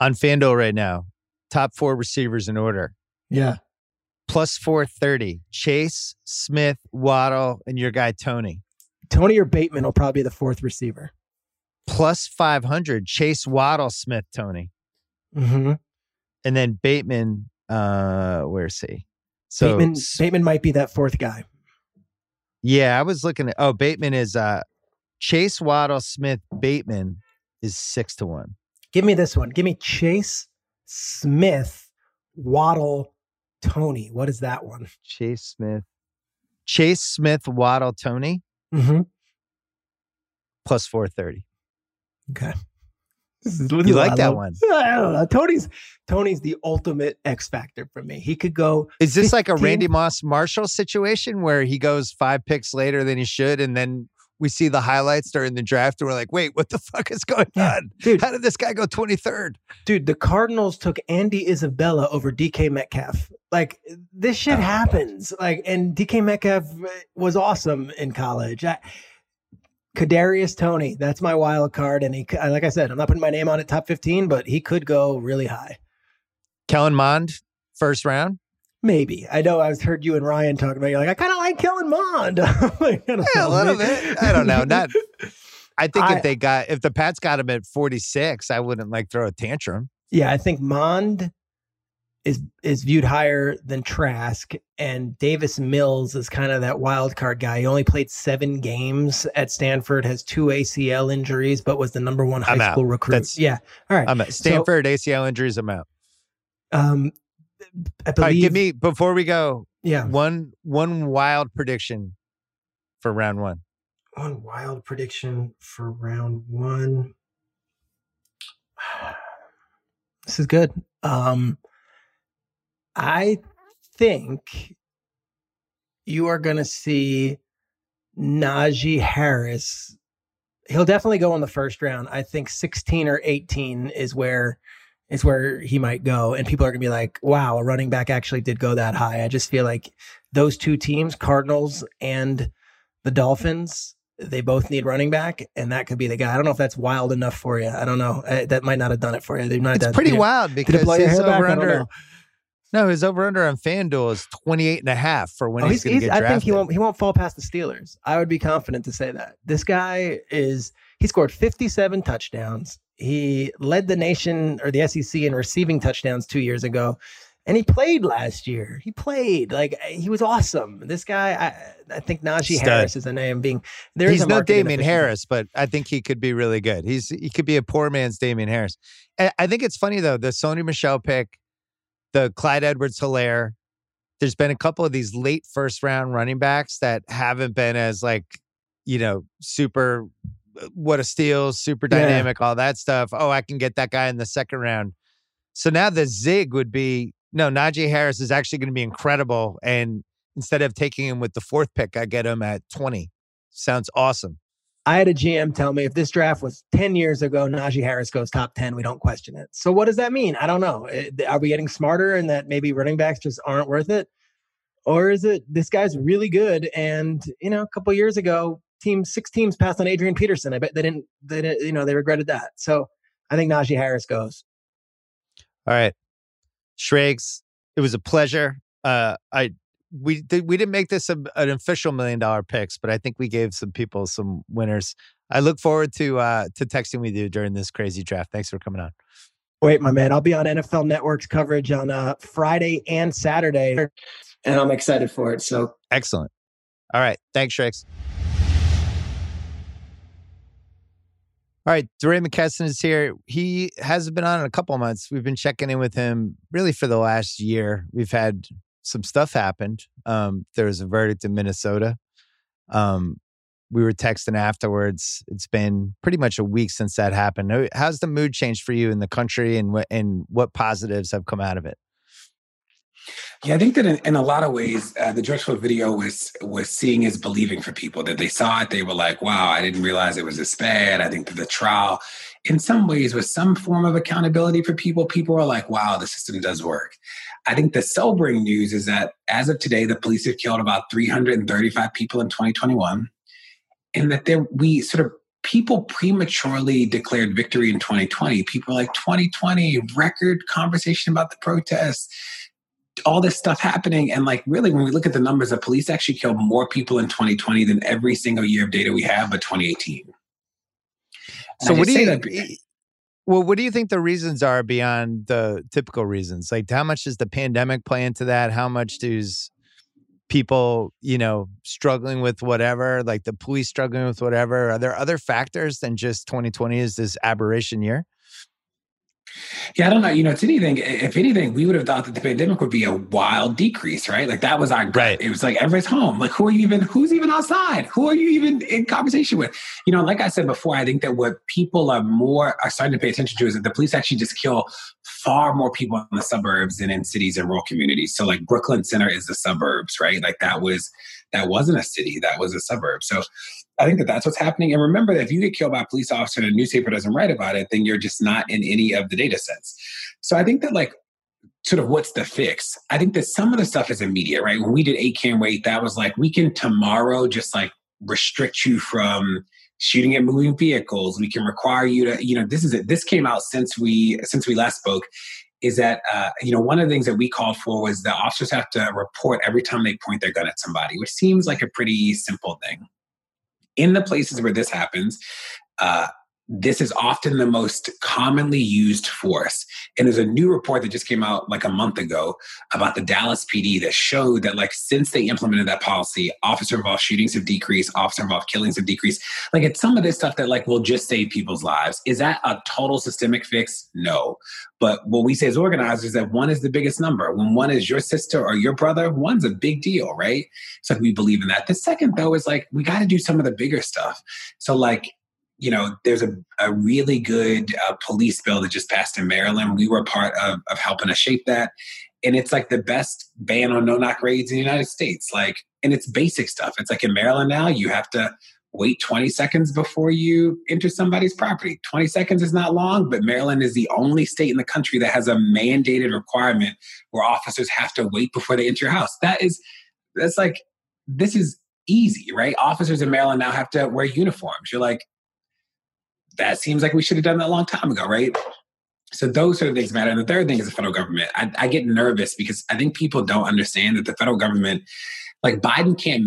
On FanDuel right now, top four receivers in order. Yeah. Plus 430, Chase, Smith, Waddle, and your guy Toney. Toney or Bateman will probably be the fourth receiver. Plus 500, Chase, Waddle, Smith, Toney. Mm-hmm. And then Bateman, where's he? So Bateman might be that fourth guy. Yeah, I was looking at, Bateman is Chase, Waddle, Smith, Bateman is 6-1. Give me this one. Give me Chase, Smith, Waddle, Toney. What is that one? Chase Smith, Waddle, Toney. Mm-hmm. Plus 430. Okay. You like that one? I don't know. Toney's the ultimate X factor for me. He could go. Is this 15? Like a Randy Moss Marshall situation where he goes 5 picks later than he should, and then we see the highlights during the draft and we're like, wait, what the fuck is going on? Dude, how did this guy go 23rd? Dude, the Cardinals took Andy Isabella over DK Metcalf. Like, this shit happens. Like, and DK Metcalf was awesome in college. Kadarius Toney, that's my wild card. And he, like I said, I'm not putting my name on it, top 15, but he could go really high. Kellen Mond, first round? Maybe. I know I've heard you and Ryan talking about it. You're like, I kind of like Kellen Mond. Yeah, a little bit. I don't know. Not. I think if the Pats got him at 46, I wouldn't like throw a tantrum. Yeah, I think Mond is viewed higher than Trask, and Davis Mills is kind of that wild card guy. He only played 7 games at Stanford, has 2 ACL injuries, but was the number 1 high school recruit. All right. I'm at Stanford, ACL injuries, I'm out. I believe. All right, give me, before we go, one wild prediction for round one. One wild prediction for round one. This is good. I think you are going to see Najee Harris. He'll definitely go in the first round. I think 16 or 18 is where he might go. And people are going to be like, wow, a running back actually did go that high. I just feel like those two teams, Cardinals and the Dolphins, they both need running back, and that could be the guy. I don't know if that's wild enough for you. I don't know. That might not have done it for you. It's pretty wild because it's over under. No, his over-under on FanDuel is 28.5 for when he's going to get drafted. I think he won't fall past the Steelers. I would be confident to say that. This guy he scored 57 touchdowns. He led the nation or the SEC in receiving touchdowns 2 years ago. And he played last year. He played. Like, he was awesome. This guy, I think Najee Harris is the name. He's no Damian Harris, but I think he could be really good. He could be a poor man's Damian Harris. I think it's funny, though, the Sony Michel pick, the Clyde Edwards-Hilaire. There's been a couple of these late first round running backs that haven't been as like you know, super, what a steal, super dynamic, all that stuff. Oh, I can get that guy in the second round. So now the zig would be, no, Najee Harris is actually going to be incredible. And instead of taking him with the fourth pick, I get him at 20. Sounds awesome. I had a GM tell me if this draft was 10 years ago, Najee Harris goes top 10. We don't question it. So what does that mean? I don't know. Are we getting smarter and that maybe running backs just aren't worth it? Or is it this guy's really good? And, you know, a couple of years ago, six teams passed on Adrian Peterson. I bet they didn't, you know, they regretted that. So I think Najee Harris goes. All right. Shregs, it was a pleasure. We didn't make this an official $1 million picks, but I think we gave some people some winners. I look forward to texting with you during this crazy draft. Thanks for coming on. Wait, my man, I'll be on NFL Network's coverage on Friday and Saturday, and I'm excited for it. So excellent. All right, thanks, Shregs. All right, DeRay McKesson is here. He hasn't been on in a couple of months. We've been checking in with him really for the last year. We've had some stuff happened. There was a verdict in Minnesota. We were texting afterwards. It's been pretty much a week since that happened. How's the mood changed for you in the country, and what positives have come out of it? Yeah, I think that in a lot of ways, the George Floyd video was seeing is believing for people. That they saw it, they were like, wow, I didn't realize it was this bad. I think that the trial, in some ways, was some form of accountability for people. People are like, wow, the system does work. I think the sobering news is that as of today, the police have killed about 335 people in 2021. And that people prematurely declared victory in 2020. People are like, 2020, record conversation about the protests. All this stuff happening. And like, really, when we look at the numbers, the police actually killed more people in 2020 than every single year of data we have, but 2018. So what do you think the reasons are beyond the typical reasons? Like, how much does the pandemic play into that? How much does people, you know, struggling with whatever, like the police struggling with whatever? Are there other factors than just 2020 is this aberration year? Yeah, I don't know. You know, if anything, we would have thought that the pandemic would be a wild decrease, right? Like that was our gut. It was like everybody's home. Like who's even outside? Who are you even in conversation with? You know, like I said before, I think that what people are starting to pay attention to is that the police actually just kill far more people in the suburbs than in cities and rural communities. So like Brooklyn Center is the suburbs, right? Like that wasn't a city, that was a suburb. So I think that that's what's happening. And remember that if you get killed by a police officer and a newspaper doesn't write about it, then you're just not in any of the data sets. So I think that like, sort of what's the fix? I think that some of the stuff is immediate, right? When we did 8 Can Wait, that was like, we can tomorrow just like restrict you from shooting at moving vehicles. We can require you to, you know, this is it. This came out since we last spoke. Is that, you know, one of the things that we called for was the officers have to report every time they point their gun at somebody, which seems like a pretty simple thing. In the places where this happens, this is often the most commonly used force. And there's a new report that just came out like a month ago about the Dallas PD that showed that like since they implemented that policy, officer-involved shootings have decreased, officer-involved killings have decreased. Like it's some of this stuff that like will just save people's lives. Is that a total systemic fix? No. But what we say as organizers is that one is the biggest number. When one is your sister or your brother, one's a big deal, right? So we believe in that. The second though is like, we got to do some of the bigger stuff. So like, you know, there's a really good police bill that just passed in Maryland. We were part of helping to shape that. And it's like the best ban on no-knock raids in the United States. Like, and it's basic stuff. It's like in Maryland now, you have to wait 20 seconds before you enter somebody's property. 20 seconds is not long, but Maryland is the only state in the country that has a mandated requirement where officers have to wait before they enter your house. That's like, this is easy, right? Officers in Maryland now have to wear uniforms. You're like, that seems like we should have done that a long time ago, right? So those sort of things matter. And the third thing is the federal government. I get nervous because I think people don't understand that the federal government, like Biden can't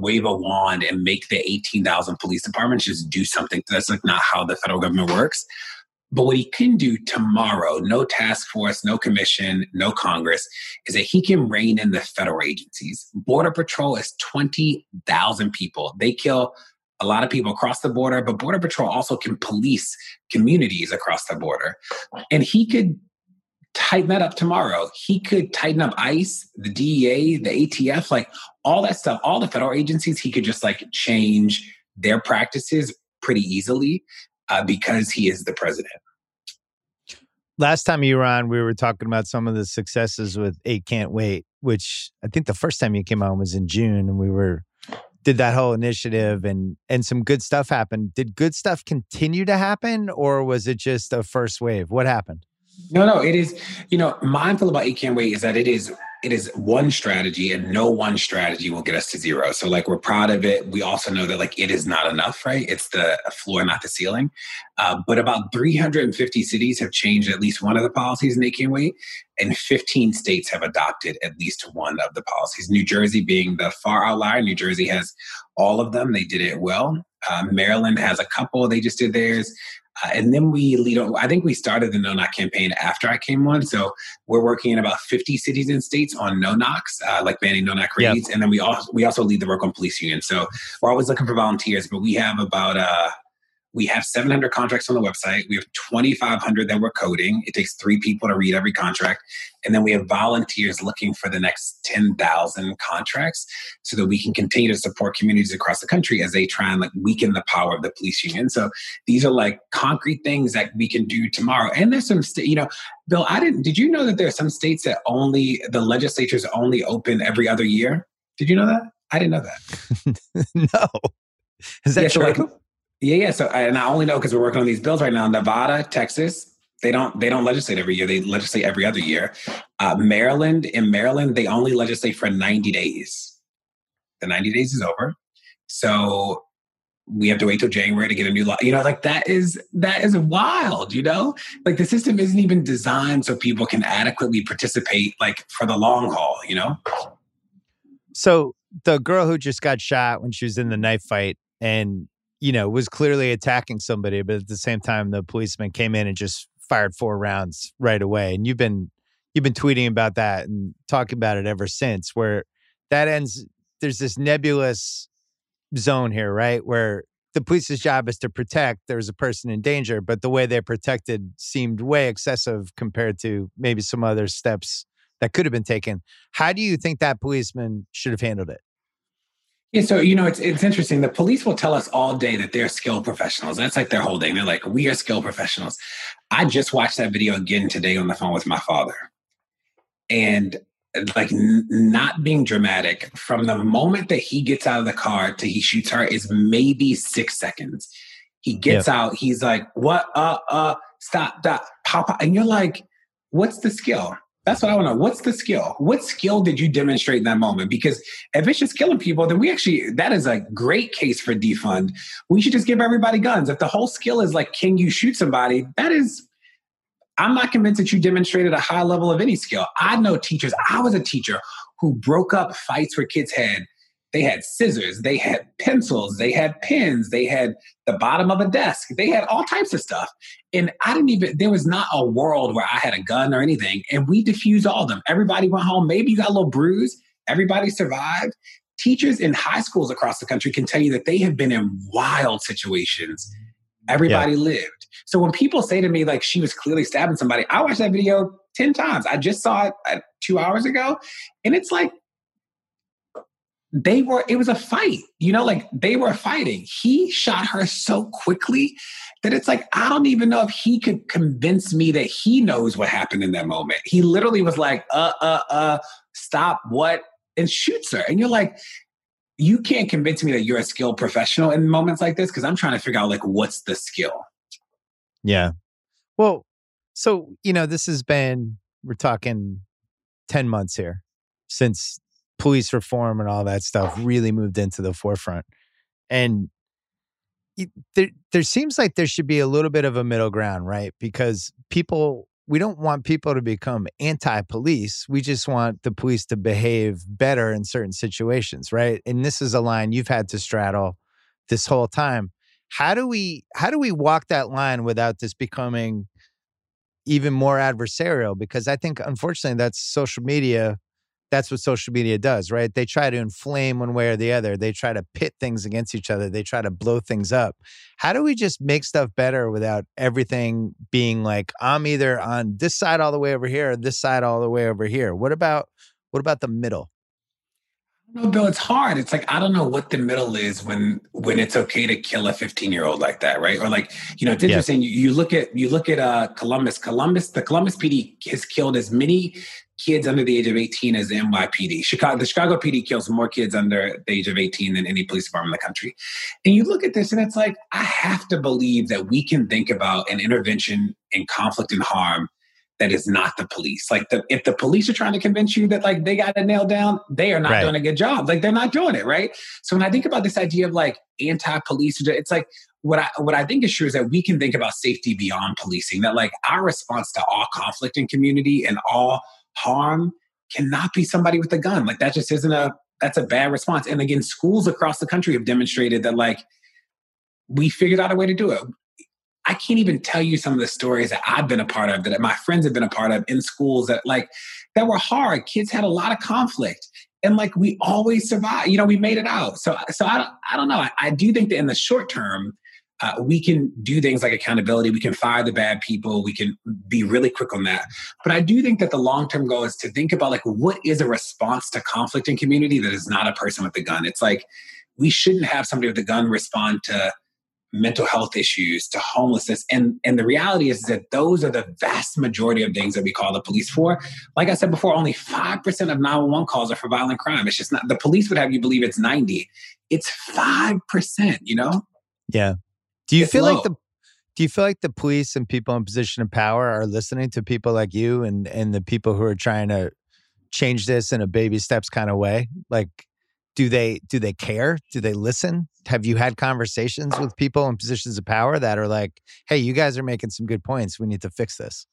wave a wand and make the 18,000 police departments just do something. That's like not how the federal government works. But what he can do tomorrow, no task force, no commission, no Congress, is that he can rein in the federal agencies. Border Patrol is 20,000 people. They kill a lot of people across the border, but Border Patrol also can police communities across the border. And he could tighten that up tomorrow. He could tighten up ICE, the DEA, the ATF, like all that stuff, all the federal agencies, he could just like change their practices pretty easily because he is the president. Last time you were on, we were talking about some of the successes with Eight Can't Wait, which I think the first time you came on was in June, and we did that whole initiative, and some good stuff happened. Did good stuff continue to happen, or was it just a first wave? What happened? No, it is, mindful about Eight Can't Wait is that it is one strategy, and no one strategy will get us to zero. So we're proud of it. We also know that it is not enough, right? It's the floor, not the ceiling. But about 350 cities have changed at least one of the policies in They Can't Wait, and 15 states have adopted at least one of the policies, New Jersey being the far outlier. New Jersey has all of them. They did it well. Maryland has a couple. They just did theirs. And then I think we started the No Knock campaign after I came on. So we're working in about 50 cities and states on no knocks, like banning no knock raids. Yep. And then we also lead the work on police unions. So we're always looking for volunteers, but we have about, we have 700 contracts on the website. We have 2,500 that we're coding. It takes 3 people to read every contract. And then we have volunteers looking for the next 10,000 contracts so that we can continue to support communities across the country as they try and weaken the power of the police union. So these are concrete things that we can do tomorrow. And there's some, Bill, did you know that there are some states that the legislature's only open every other year? Did you know that? I didn't know that. No. Is that true? Yeah. So, and I only know because we're working on these bills right now. Nevada, Texas, they don't legislate every year. They legislate every other year. Maryland, they only legislate for 90 days. The 90 days is over. So we have to wait till January to get a new law. That is wild, the system isn't even designed so people can adequately participate, for the long haul, So the girl who just got shot when she was in the knife fight and was clearly attacking somebody, but at the same time, the policeman came in and just fired 4 rounds right away. And you've been tweeting about that and talking about it ever since, where that ends. There's this nebulous zone here, right? Where the police's job is to protect. There's a person in danger, but the way they protected seemed way excessive compared to maybe some other steps that could have been taken. How do you think that policeman should have handled it? Yeah, so, it's interesting. The police will tell us all day that they're skilled professionals. That's their whole thing. They're we are skilled professionals. I just watched that video again today on the phone with my father. And not being dramatic, from the moment that he gets out of the car to he shoots her is maybe 6 seconds. He gets out. He's what? Stop, pop. And you're what's the skill? That's what I want to know. What's the skill? What skill did you demonstrate in that moment? Because if it's just killing people, then that is a great case for defund. We should just give everybody guns. If the whole skill is can you shoot somebody? I'm not convinced that you demonstrated a high level of any skill. I know teachers. I was a teacher who broke up fights where kids had, they had scissors, they had pencils, they had pens, they had the bottom of a desk, they had all types of stuff. And there was not a world where I had a gun or anything. And we diffused all of them. Everybody went home, maybe got a little bruise. Everybody survived. Teachers in high schools across the country can tell you that they have been in wild situations. Everybody lived. So when people say to me, she was clearly stabbing somebody, I watched that video 10 times. I just saw it 2 hours ago. And it's it was a fight, they were fighting. He shot her so quickly that it's I don't even know if he could convince me that he knows what happened in that moment. He literally was stop, what? And shoots her. And you're you can't convince me that you're a skilled professional in moments like this, because I'm trying to figure out what's the skill. Yeah. Well, so, we're talking 10 months here since police reform and all that stuff really moved into the forefront. And there seems there should be a little bit of a middle ground, right? Because we don't want people to become anti-police. We just want the police to behave better in certain situations, right? And this is a line you've had to straddle this whole time. How do we walk that line without this becoming even more adversarial? Because I think, unfortunately, that's what social media does, right? They try to inflame one way or the other. They try to pit things against each other. They try to blow things up. How do we just make stuff better without everything being I'm either on this side all the way over here or this side all the way over here? What about the middle? No, Bill, it's hard. It's like, I don't know what the middle is when it's okay to kill a 15-year-old like that, right? Or like, you know, it's interesting. Yeah. You look at Columbus. The Columbus PD has killed as many kids under the age of 18 as the NYPD. The Chicago PD kills more kids under the age of 18 than any police department in the country. And you look at this, and it's like, I have to believe that we can think about an intervention in conflict and harm that is not the police. Like, if the police are trying to convince you that like they got it nailed down, they are not doing a good job. Like, they're not doing it right. So when I think about this idea of like anti-police, it's like what I think is true is that we can think about safety beyond policing. That like our response to all conflict in community and all harm cannot be somebody with a gun. Like, that just isn't that's a bad response. And again, schools across the country have demonstrated that like we figured out a way to do it. I can't even tell you some of the stories that I've been a part of, that my friends have been a part of in schools that were hard. Kids had a lot of conflict, and like we always survived. You know, we made it out. So I don't know. I do think that in the short term, we can do things like accountability. We can fire the bad people. We can be really quick on that. But I do think that the long-term goal is to think about like, what is a response to conflict in community that is not a person with a gun? It's like, we shouldn't have somebody with a gun respond to mental health issues, to homelessness. And the reality is that those are the vast majority of things that we call the police for. Like I said before, only 5% of 911 calls are for violent crime. It's just not, the police would have you believe it's 90. It's 5%, you know? Yeah. Do you feel like the police and people in position of power are listening to people like you and the people who are trying to change this in a baby steps kind of way? Like, do they care? Do they listen? Have you had conversations with people in positions of power that are like, hey, you guys are making some good points. We need to fix this.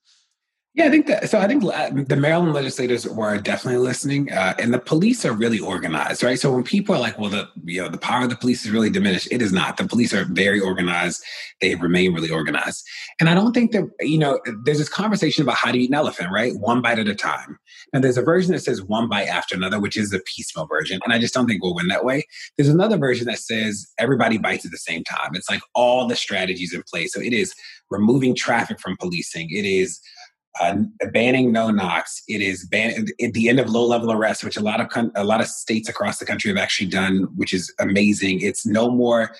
Yeah, I think the Maryland legislators were definitely listening, and the police are really organized, right? So when people are like, well, the power of the police is really diminished, it is not. The police are very organized. They remain really organized. And I don't think that, you know, there's this conversation about how to eat an elephant, right? One bite at a time. And there's a version that says one bite after another, which is the piecemeal version. And I just don't think we'll win that way. There's another version that says everybody bites at the same time. It's like all the strategies in place. So it is removing traffic from policing. It is banning no knocks. It is at the end of low level arrests, which a lot of states across the country have actually done, which is amazing. It's no more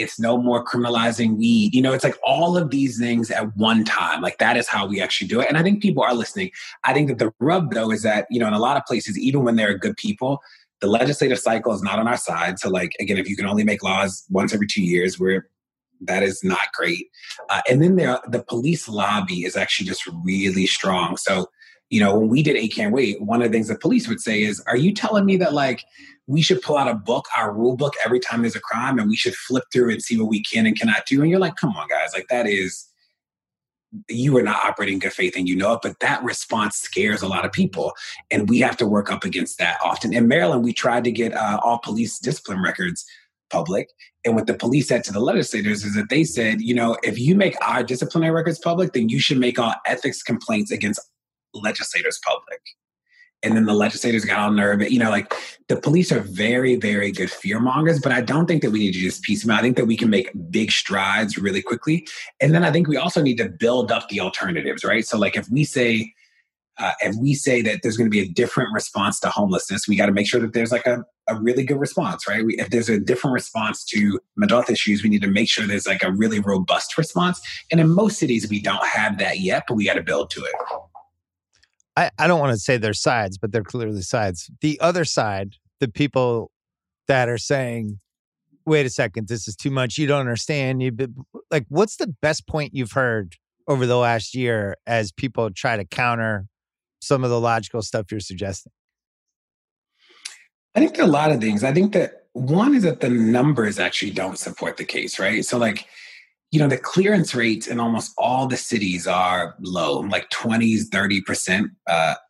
criminalizing weed. You know, it's like all of these things at one time. Like, that is how we actually do it. And I think people are listening. I think that the rub though is that, you know, in a lot of places, even when there are good people, the legislative cycle is not on our side. So like, again, if you can only make laws once every 2 years, that is not great. And then the police lobby is actually just really strong. So, you know, when we did A Can't Wait, one of the things the police would say is, are you telling me that like we should pull out a book, our rule book, every time there's a crime, and we should flip through and see what we can and cannot do? And you're like, come on, guys, like you are not operating in good faith, and you know it. But that response scares a lot of people, and we have to work up against that often. In Maryland, we tried to get all police discipline records public. And what the police said to the legislators is that they said, you know, if you make our disciplinary records public, then you should make all ethics complaints against legislators public. And then the legislators got all nervous. You know, like, the police are very, very good fear mongers, but I don't think that we need to just piecemeal. I think that we can make big strides really quickly. And then I think we also need to build up the alternatives, right? So like, if we say that there's going to be a different response to homelessness, we got to make sure that there's like a really good response, right? If there's a different response to mental health issues, we need to make sure there's like a really robust response. And in most cities, we don't have that yet, but we got to build to it. I don't want to say they're sides, but they're clearly sides. The other side, the people that are saying, wait a second, this is too much. You don't understand. Like, what's the best point you've heard over the last year as people try to counter some of the logical stuff you're suggesting? I think there are a lot of things. I think that one is that the numbers actually don't support the case, right? So like, you know, the clearance rates in almost all the cities are low, like 20s, 30%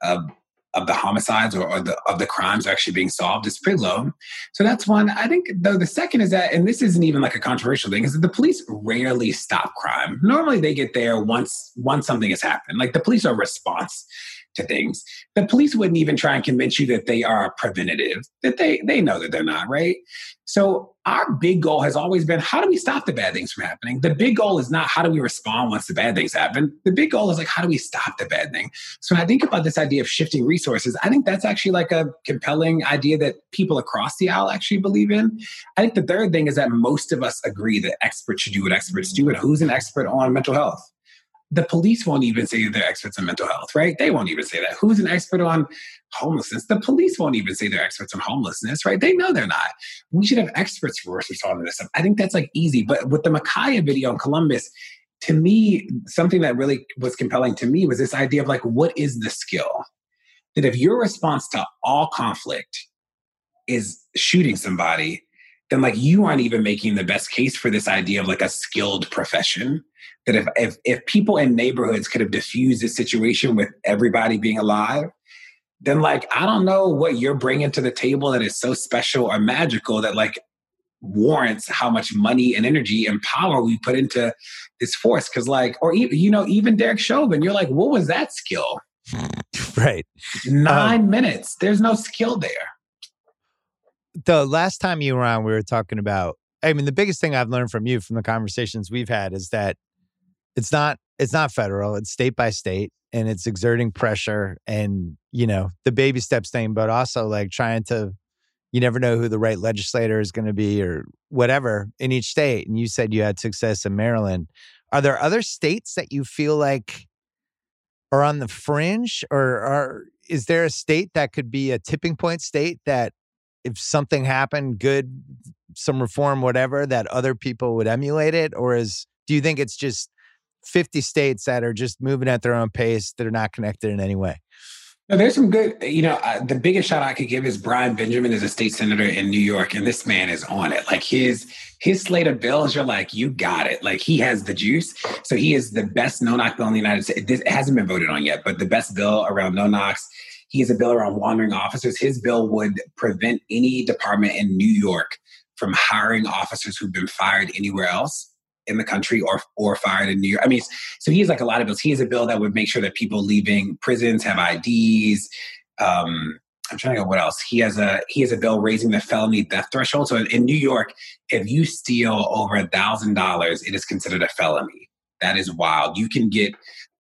of the homicides or the crimes are actually being solved. It's pretty low. So that's one. I think though, the second is that, and this isn't even like a controversial thing, is that the police rarely stop crime. Normally they get there once something has happened. Like, the police are response to things. The police wouldn't even try and convince you that they are preventative, that they know that they're not, right? So our big goal has always been, how do we stop the bad things from happening? The big goal is not how do we respond once the bad things happen. The big goal is like, how do we stop the bad thing? So when I think about this idea of shifting resources, I think that's actually like a compelling idea that people across the aisle actually believe in. I think the third thing is that most of us agree that experts should do what experts do, and who's an expert on mental health? The police won't even say they're experts on mental health, right? They won't even say that. Who's an expert on homelessness? The police won't even say they're experts on homelessness, right? They know they're not. We should have experts for responding to this stuff. I think that's like easy. But with the Micaiah video in Columbus, to me, something that really was compelling to me was this idea of like, what is the skill? That if your response to all conflict is shooting somebody, then like you aren't even making the best case for this idea of like a skilled profession. That if people in neighborhoods could have diffused this situation with everybody being alive, then like, I don't know what you're bringing to the table that is so special or magical that like warrants how much money and energy and power we put into this force. Cause like, or even, you know, even Derek Chauvin, you're like, what was that skill? Right. 9 minutes. There's no skill there. The last time you were on, we were talking about, I mean, the biggest thing I've learned from you from the conversations we've had is that it's not federal, it's state by state, and it's exerting pressure and, you know, the baby steps thing, but also like trying to, you never know who the right legislator is going to be or whatever in each state. And you said you had success in Maryland. Are there other states that you feel like are on the fringe, or is there a state that could be a tipping point state that if something happened, good, some reform, whatever, that other people would emulate it? Or do you think it's just 50 states that are just moving at their own pace that are not connected in any way? No, there's some good, you know, the biggest shout I could give is Brian Benjamin is a state senator in New York, and this man is on it. Like his slate of bills, you're like, you got it. Like he has the juice. So he is the best no-knock bill in the United States. It hasn't been voted on yet, but the best bill around no-knocks. He has a bill around wandering officers. His bill would prevent any department in New York from hiring officers who've been fired anywhere else in the country or fired in New York. I mean, so he has like a lot of bills. He has a bill that would make sure that people leaving prisons have IDs. I'm trying to go, what else? He has a bill raising the felony death threshold. So in New York, if you steal over $1,000, it is considered a felony. That is wild. You can get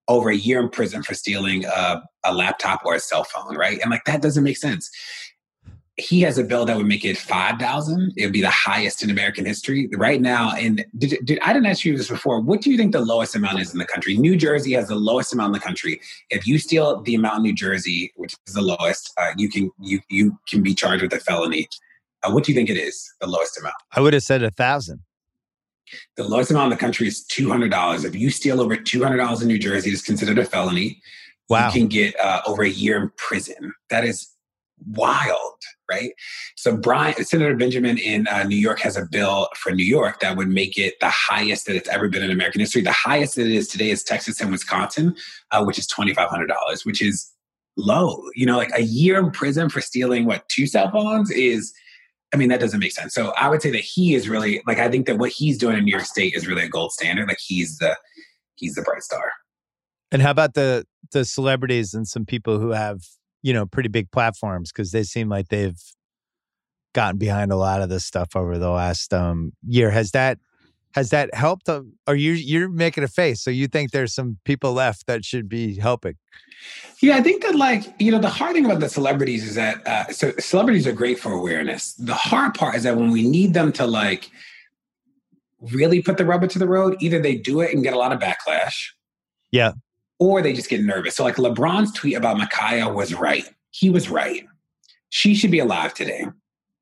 over a year in prison for stealing a laptop or a cell phone, right? And like, that doesn't make sense. He has a bill that would make it $5,000. It would be the highest in American history right now. And I didn't ask you this before. What do you think the lowest amount is in the country? New Jersey has the lowest amount in the country. If you steal the amount in New Jersey, which is the lowest, you can be charged with a felony. What do you think it is, the lowest amount? I would have said $1,000. The lowest amount in the country is $200. If you steal over $200 in New Jersey, it's considered a felony. Wow. You can get over a year in prison. That is wild, right? So Senator Benjamin in New York has a bill for New York that would make it the highest that it's ever been in American history. The highest that it is today is Texas and Wisconsin, which is $2,500, which is low. You know, like a year in prison for stealing, what, 2 cell phones is... I mean, that doesn't make sense. So I would say that he is really, like, I think that what he's doing in New York State is really a gold standard. Like he's the bright star. And how about the celebrities and some people who have, you know, pretty big platforms? Cause they seem like they've gotten behind a lot of this stuff over the last year. Has that helped? Or you're making a face. So you think there's some people left that should be helping? Yeah, I think that, like, you know, the hard thing about the celebrities is that so celebrities are great for awareness. The hard part is that when we need them to, like, really put the rubber to the road, either they do it and get a lot of backlash. Yeah. Or they just get nervous. So, like, LeBron's tweet about Micaiah was right. He was right. She should be alive today.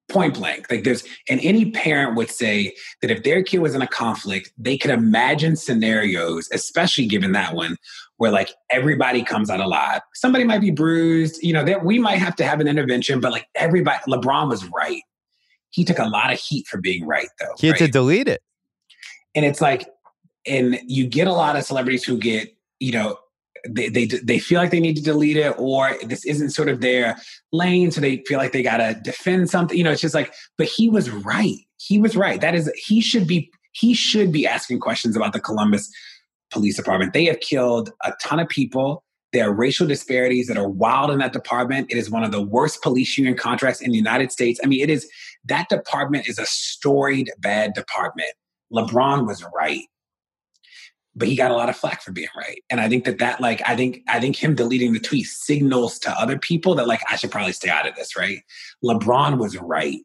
Point blank. Like, and any parent would say that if their kid was in a conflict, they could imagine scenarios, especially given that one, where like everybody comes out alive. Somebody might be bruised, you know, that we might have to have an intervention, but like everybody, LeBron was right. He took a lot of heat for being right, though. He had to delete it. And it's like, and you get a lot of celebrities who get, you know, they feel like they need to delete it, or this isn't sort of their lane, so they feel like they got to defend something. You know, it's just like, but he was right. He was right. That is, he should be asking questions about the Columbus Police Department. They have killed a ton of people. There are racial disparities that are wild in that department. It is one of the worst police union contracts in the United States. I mean, it is, that department is a storied bad department. LeBron was right, but he got a lot of flack for being right. And I think that like, I think him deleting the tweet signals to other people that like, I should probably stay out of this, right? LeBron was right.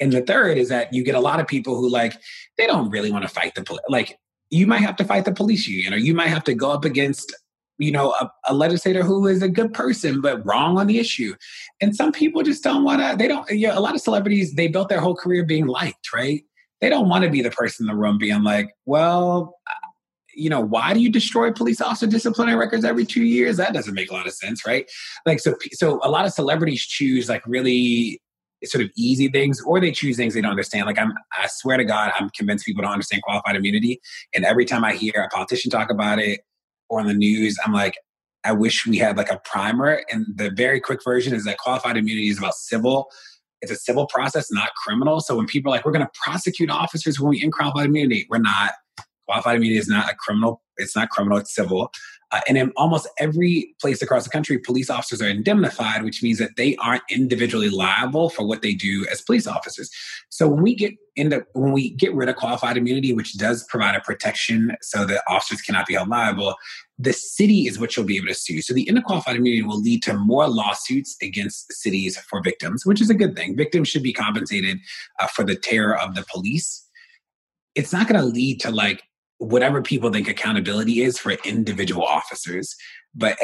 And the third is that you get a lot of people who like, they don't really want to fight the police. Like, you might have to fight the police union, or you might have to go up against, you know, a legislator who is a good person, but wrong on the issue. And some people just don't want to, they don't, you know, a lot of celebrities, they built their whole career being liked, right? They don't want to be the person in the room being like, well, you know, why do you destroy police officer disciplinary records every 2 years? That doesn't make a lot of sense, right? Like, so a lot of celebrities choose like really sort of easy things, or they choose things they don't understand. Like, I swear to God, I'm convinced people don't understand qualified immunity. And every time I hear a politician talk about it, or on the news, I'm like, I wish we had like a primer. And the very quick version is that qualified immunity is about civil. It's a civil process, not criminal. So when people are like, we're going to prosecute officers when we end qualified immunity, we're not. Qualified immunity is not a criminal. It's not criminal. It's civil. And in almost every place across the country, police officers are indemnified, which means that they aren't individually liable for what they do as police officers. So when we get rid of qualified immunity, which does provide a protection so that officers cannot be held liable, the city is what you'll be able to sue. So the end of qualified immunity will lead to more lawsuits against cities for victims, which is a good thing. Victims should be compensated for the terror of the police. It's not going to lead to like whatever people think accountability is for individual officers. But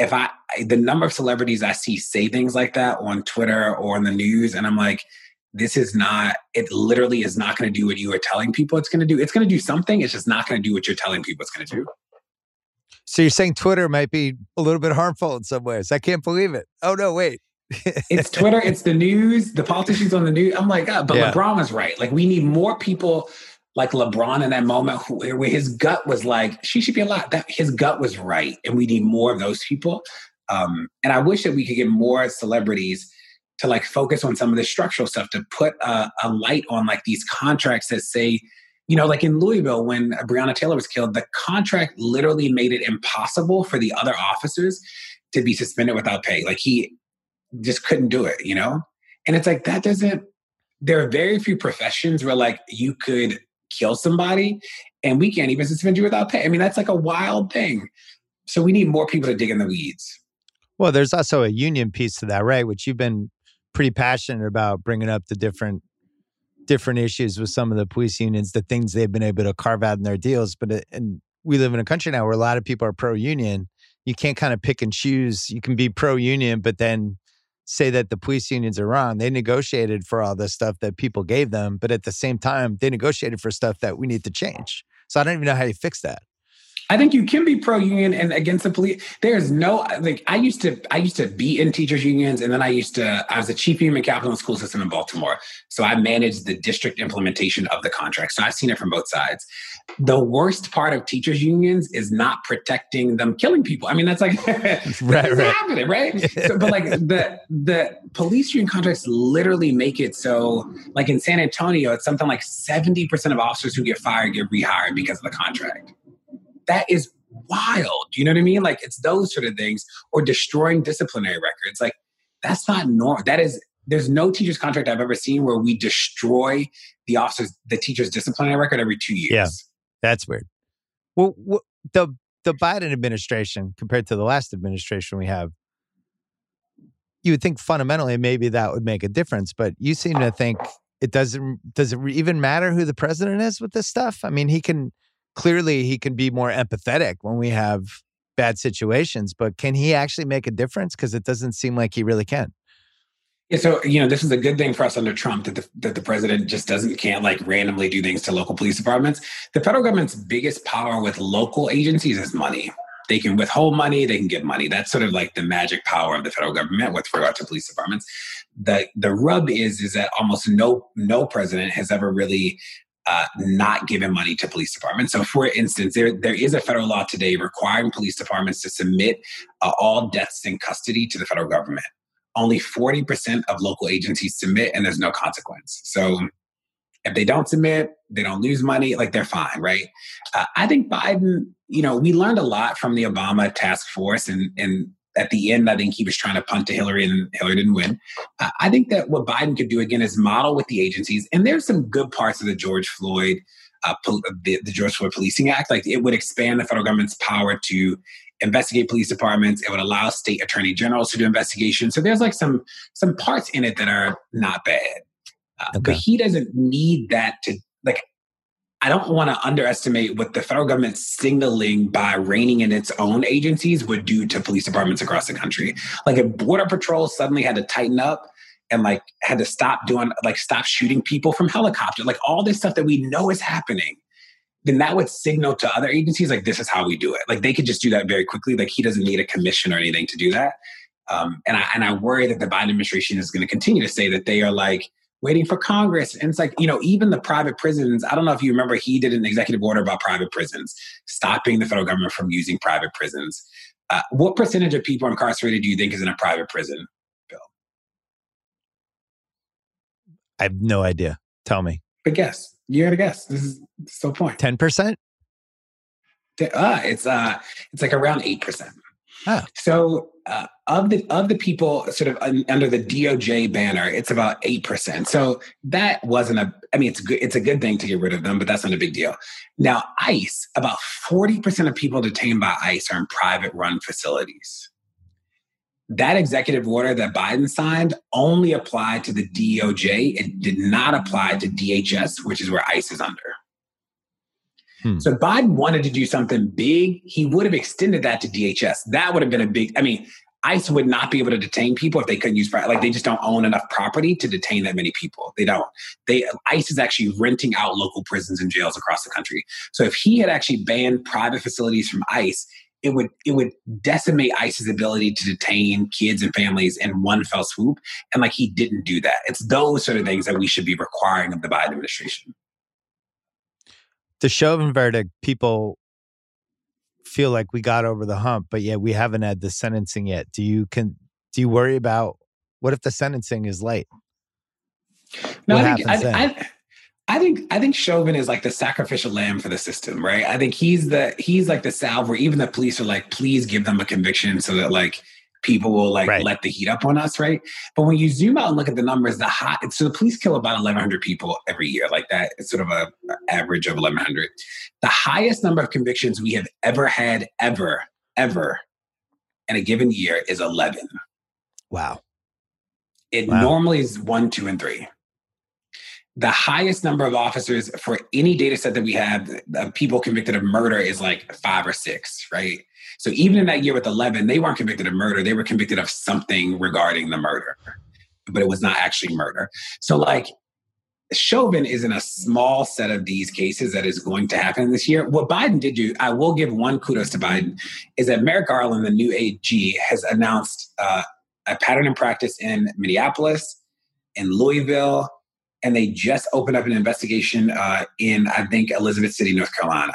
the number of celebrities I see say things like that on Twitter or on the news, and I'm like, it literally is not going to do what you are telling people it's going to do. It's going to do something. It's just not going to do what you're telling people it's going to do. So you're saying Twitter might be a little bit harmful in some ways. I can't believe it. Oh no, wait. It's Twitter. It's the news, the politicians on the news. I'm like, oh, but yeah. LeBron was right. Like, we need more people like LeBron in that moment where his gut was like, she should be alive. His gut was right. And we need more of those people. And I wish that we could get more celebrities to like focus on some of the structural stuff, to put a light on like these contracts that say, you know, like in Louisville, when Breonna Taylor was killed, the contract literally made it impossible for the other officers to be suspended without pay. Like, he just couldn't do it, you know? And it's like, there are very few professions where like you could kill somebody and we can't even suspend you without pay. I mean, that's like a wild thing. So we need more people to dig in the weeds. Well, there's also a union piece to that, right? Which you've been pretty passionate about, bringing up the different issues with some of the police unions, the things they've been able to carve out in their deals. And we live in a country now where a lot of people are pro-union. You can't kind of pick and choose. You can be pro-union, but then say that the police unions are wrong. They negotiated for all the stuff that people gave them, but at the same time, they negotiated for stuff that we need to change. So I don't even know how you fix that. I think you can be pro-union and against the police. There's no, like, I used to be in teachers unions, and then I was a chief human capital in the school system in Baltimore. So I managed the district implementation of the contract. So I've seen it from both sides. The worst part of teachers unions is not protecting them killing people. I mean, that's like, that's happening, right? So, but like the police union contracts literally make it so, like in San Antonio, it's something like 70% of officers who get fired get rehired because of the contract. That is wild. You know what I mean? Like, it's those sort of things, or destroying disciplinary records. Like, that's not normal. There's no teacher's contract I've ever seen where we destroy the teacher's disciplinary record every 2 years. Yeah, that's weird. Well, the Biden administration compared to the last administration we have, you would think fundamentally maybe that would make a difference, but you seem to think it doesn't. Does it even matter who the president is with this stuff? I mean, Clearly, he can be more empathetic when we have bad situations, but can he actually make a difference? Because it doesn't seem like he really can. Yeah, so, you know, this is a good thing for us under Trump, that the president just can't like randomly do things to local police departments. The federal government's biggest power with local agencies is money. They can withhold money, they can give money. That's sort of like the magic power of the federal government with regard to police departments. The rub is that almost no president has ever really not giving money to police departments. So for instance, there is a federal law today requiring police departments to submit all deaths in custody to the federal government. Only 40% of local agencies submit, and there's no consequence. So If they don't submit, they don't lose money. Like, they're fine, right? I think Biden, you know, we learned a lot from the Obama task force. And at the end, I think he was trying to punt to Hillary, and Hillary didn't win. I think that what Biden could do, again, is model with the agencies. And there's some good parts of the George Floyd Policing Act. Like, it would expand the federal government's power to investigate police departments. It would allow state attorney generals to do investigations. So there's like some parts in it that are not bad. But he doesn't need that to, like, I don't want to underestimate what the federal government signaling by reining in its own agencies would do to police departments across the country. Like, if Border Patrol suddenly had to tighten up and like had to stop shooting people from helicopters, like all this stuff that we know is happening, then that would signal to other agencies, like, this is how we do it. Like, they could just do that very quickly. Like, he doesn't need a commission or anything to do that. And I worry that the Biden administration is going to continue to say that they are like waiting for Congress. And it's like, you know, even the private prisons, I don't know if you remember, he did an executive order about private prisons, stopping the federal government from using private prisons. What percentage of people incarcerated do you think is in a private prison, Bill? I have no idea. Tell me. But guess. You got to guess. This is the point. 10%? It's like around 8%. Oh. So of the people sort of under the DOJ banner, it's about 8%. So that wasn't it's a good thing to get rid of them, but that's not a big deal. Now, ICE, about 40% of people detained by ICE are in private run facilities. That executive order that Biden signed only applied to the DOJ. It did not apply to DHS, which is where ICE is under. So Biden wanted to do something big. He would have extended that to DHS. That would have been a big, ICE would not be able to detain people if they couldn't use, like, they just don't own enough property to detain that many people. They don't. ICE is actually renting out local prisons and jails across the country. So if he had actually banned private facilities from ICE, it would decimate ICE's ability to detain kids and families in one fell swoop. And like, he didn't do that. It's those sort of things that we should be requiring of the Biden administration. The Chauvin verdict, people feel like we got over the hump, but yet we haven't had the sentencing yet. Do you worry about what if the sentencing is late? No, I think Chauvin is like the sacrificial lamb for the system, right? I think he's like the salve where even the police are like, please give them a conviction so that like people will like let the heat up on us, right? But when you zoom out and look at the numbers, so the police kill about 1,100 people every year, like that. It's sort of an average of 1,100. The highest number of convictions we have ever had, ever, in a given year is 11. Wow. It normally is 1, 2, and 3. The highest number of officers for any data set that we have of people convicted of murder is like 5 or 6, right? So even in that year with 11, they weren't convicted of murder. They were convicted of something regarding the murder, but it was not actually murder. So like, Chauvin is in a small set of these cases that is going to happen this year. What Biden did do, I will give one kudos to Biden, is that Merrick Garland, the new AG, has announced a pattern and practice in Minneapolis, in Louisville, and they just opened up an investigation in, I think, Elizabeth City, North Carolina.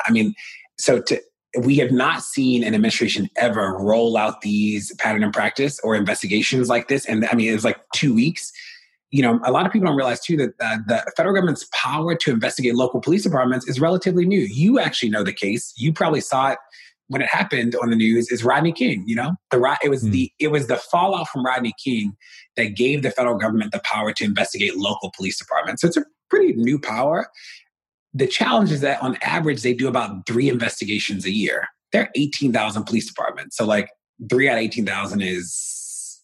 We have not seen an administration ever roll out these pattern and practice or investigations like this. And it was like 2 weeks. You know, a lot of people don't realize too that the federal government's power to investigate local police departments is relatively new. You actually know the case. You probably saw it when it happened on the news. Is Rodney King? You know, it was the fallout from Rodney King that gave the federal government the power to investigate local police departments. So it's a pretty new power. The challenge is that on average, they do about 3 investigations a year. There are 18,000 police departments. So like 3 out of 18,000 is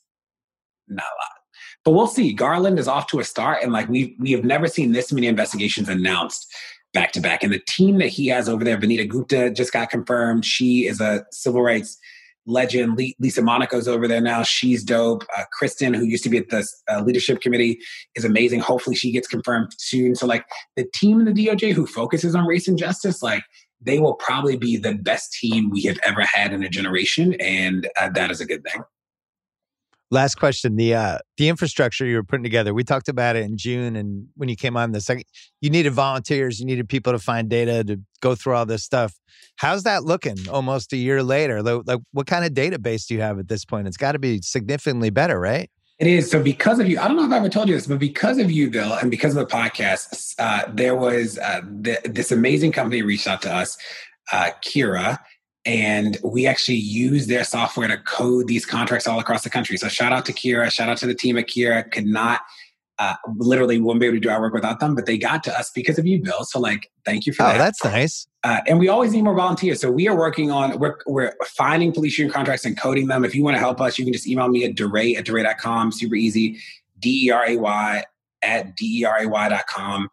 not a lot. But we'll see. Garland is off to a start. And like we have never seen this many investigations announced back to back. And the team that he has over there, Vanita Gupta, just got confirmed. She is a civil rights legend. Lisa Monaco's over there now. She's dope. Kristen, who used to be at the leadership committee, is amazing. Hopefully she gets confirmed soon. So like the team in the DOJ who focuses on race and justice, like they will probably be the best team we have ever had in a generation. And that is a good thing. Last question. The infrastructure you were putting together, we talked about it in June. And when you came on the second, you needed volunteers, you needed people to find data, to go through all this stuff. How's that looking almost a year later? Like what kind of database do you have at this point? It's got to be significantly better, right? It is. So because of you, I don't know if I ever told you this, but because of you, Bill, and because of the podcast, there was this amazing company reached out to us, Kira, and we actually use their software to code these contracts all across the country. So shout out to Kira, shout out to the team at Kira. Could not, literally wouldn't be able to do our work without them, but they got to us because of you, Bill. So like, thank you for that. Oh, that's nice. And we always need more volunteers. So we are working on, we're finding police union contracts and coding them. If you want to help us, you can just email me at deray@deray.com. Super easy. DERAY@deray.com.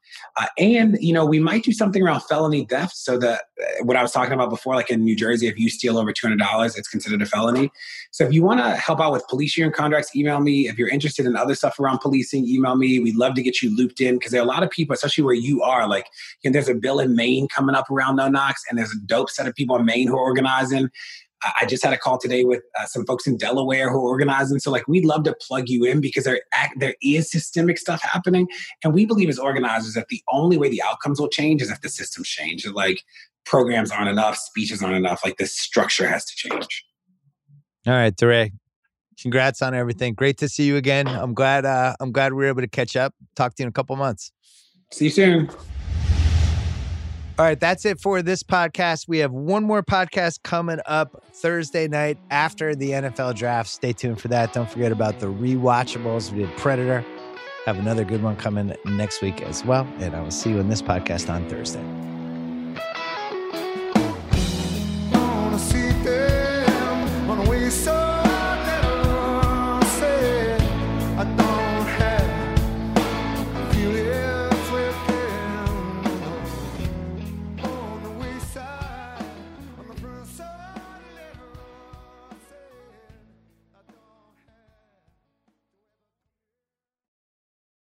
And, you know, we might do something around felony theft. So the what I was talking about before, like in New Jersey, if you steal over $200, it's considered a felony. So if you want to help out with police union contracts, email me. If you're interested in other stuff around policing, email me. We'd love to get you looped in because there are a lot of people, especially where you are, like, you know, there's a bill in Maine coming up around No Knocks, and there's a dope set of people in Maine who are organizing. I just had a call today with some folks in Delaware who are organizing. So like, we'd love to plug you in because there is systemic stuff happening. And we believe as organizers that the only way the outcomes will change is if the systems change. Like, programs aren't enough, speeches aren't enough. Like, the structure has to change. All right, DeRay, congrats on everything. Great to see you again. I'm glad we were able to catch up. Talk to you in a couple months. See you soon. All right, that's it for this podcast. We have one more podcast coming up Thursday night after the NFL draft. Stay tuned for that. Don't forget about the rewatchables. We did Predator. Have another good one coming next week as well. And I will see you in this podcast on Thursday.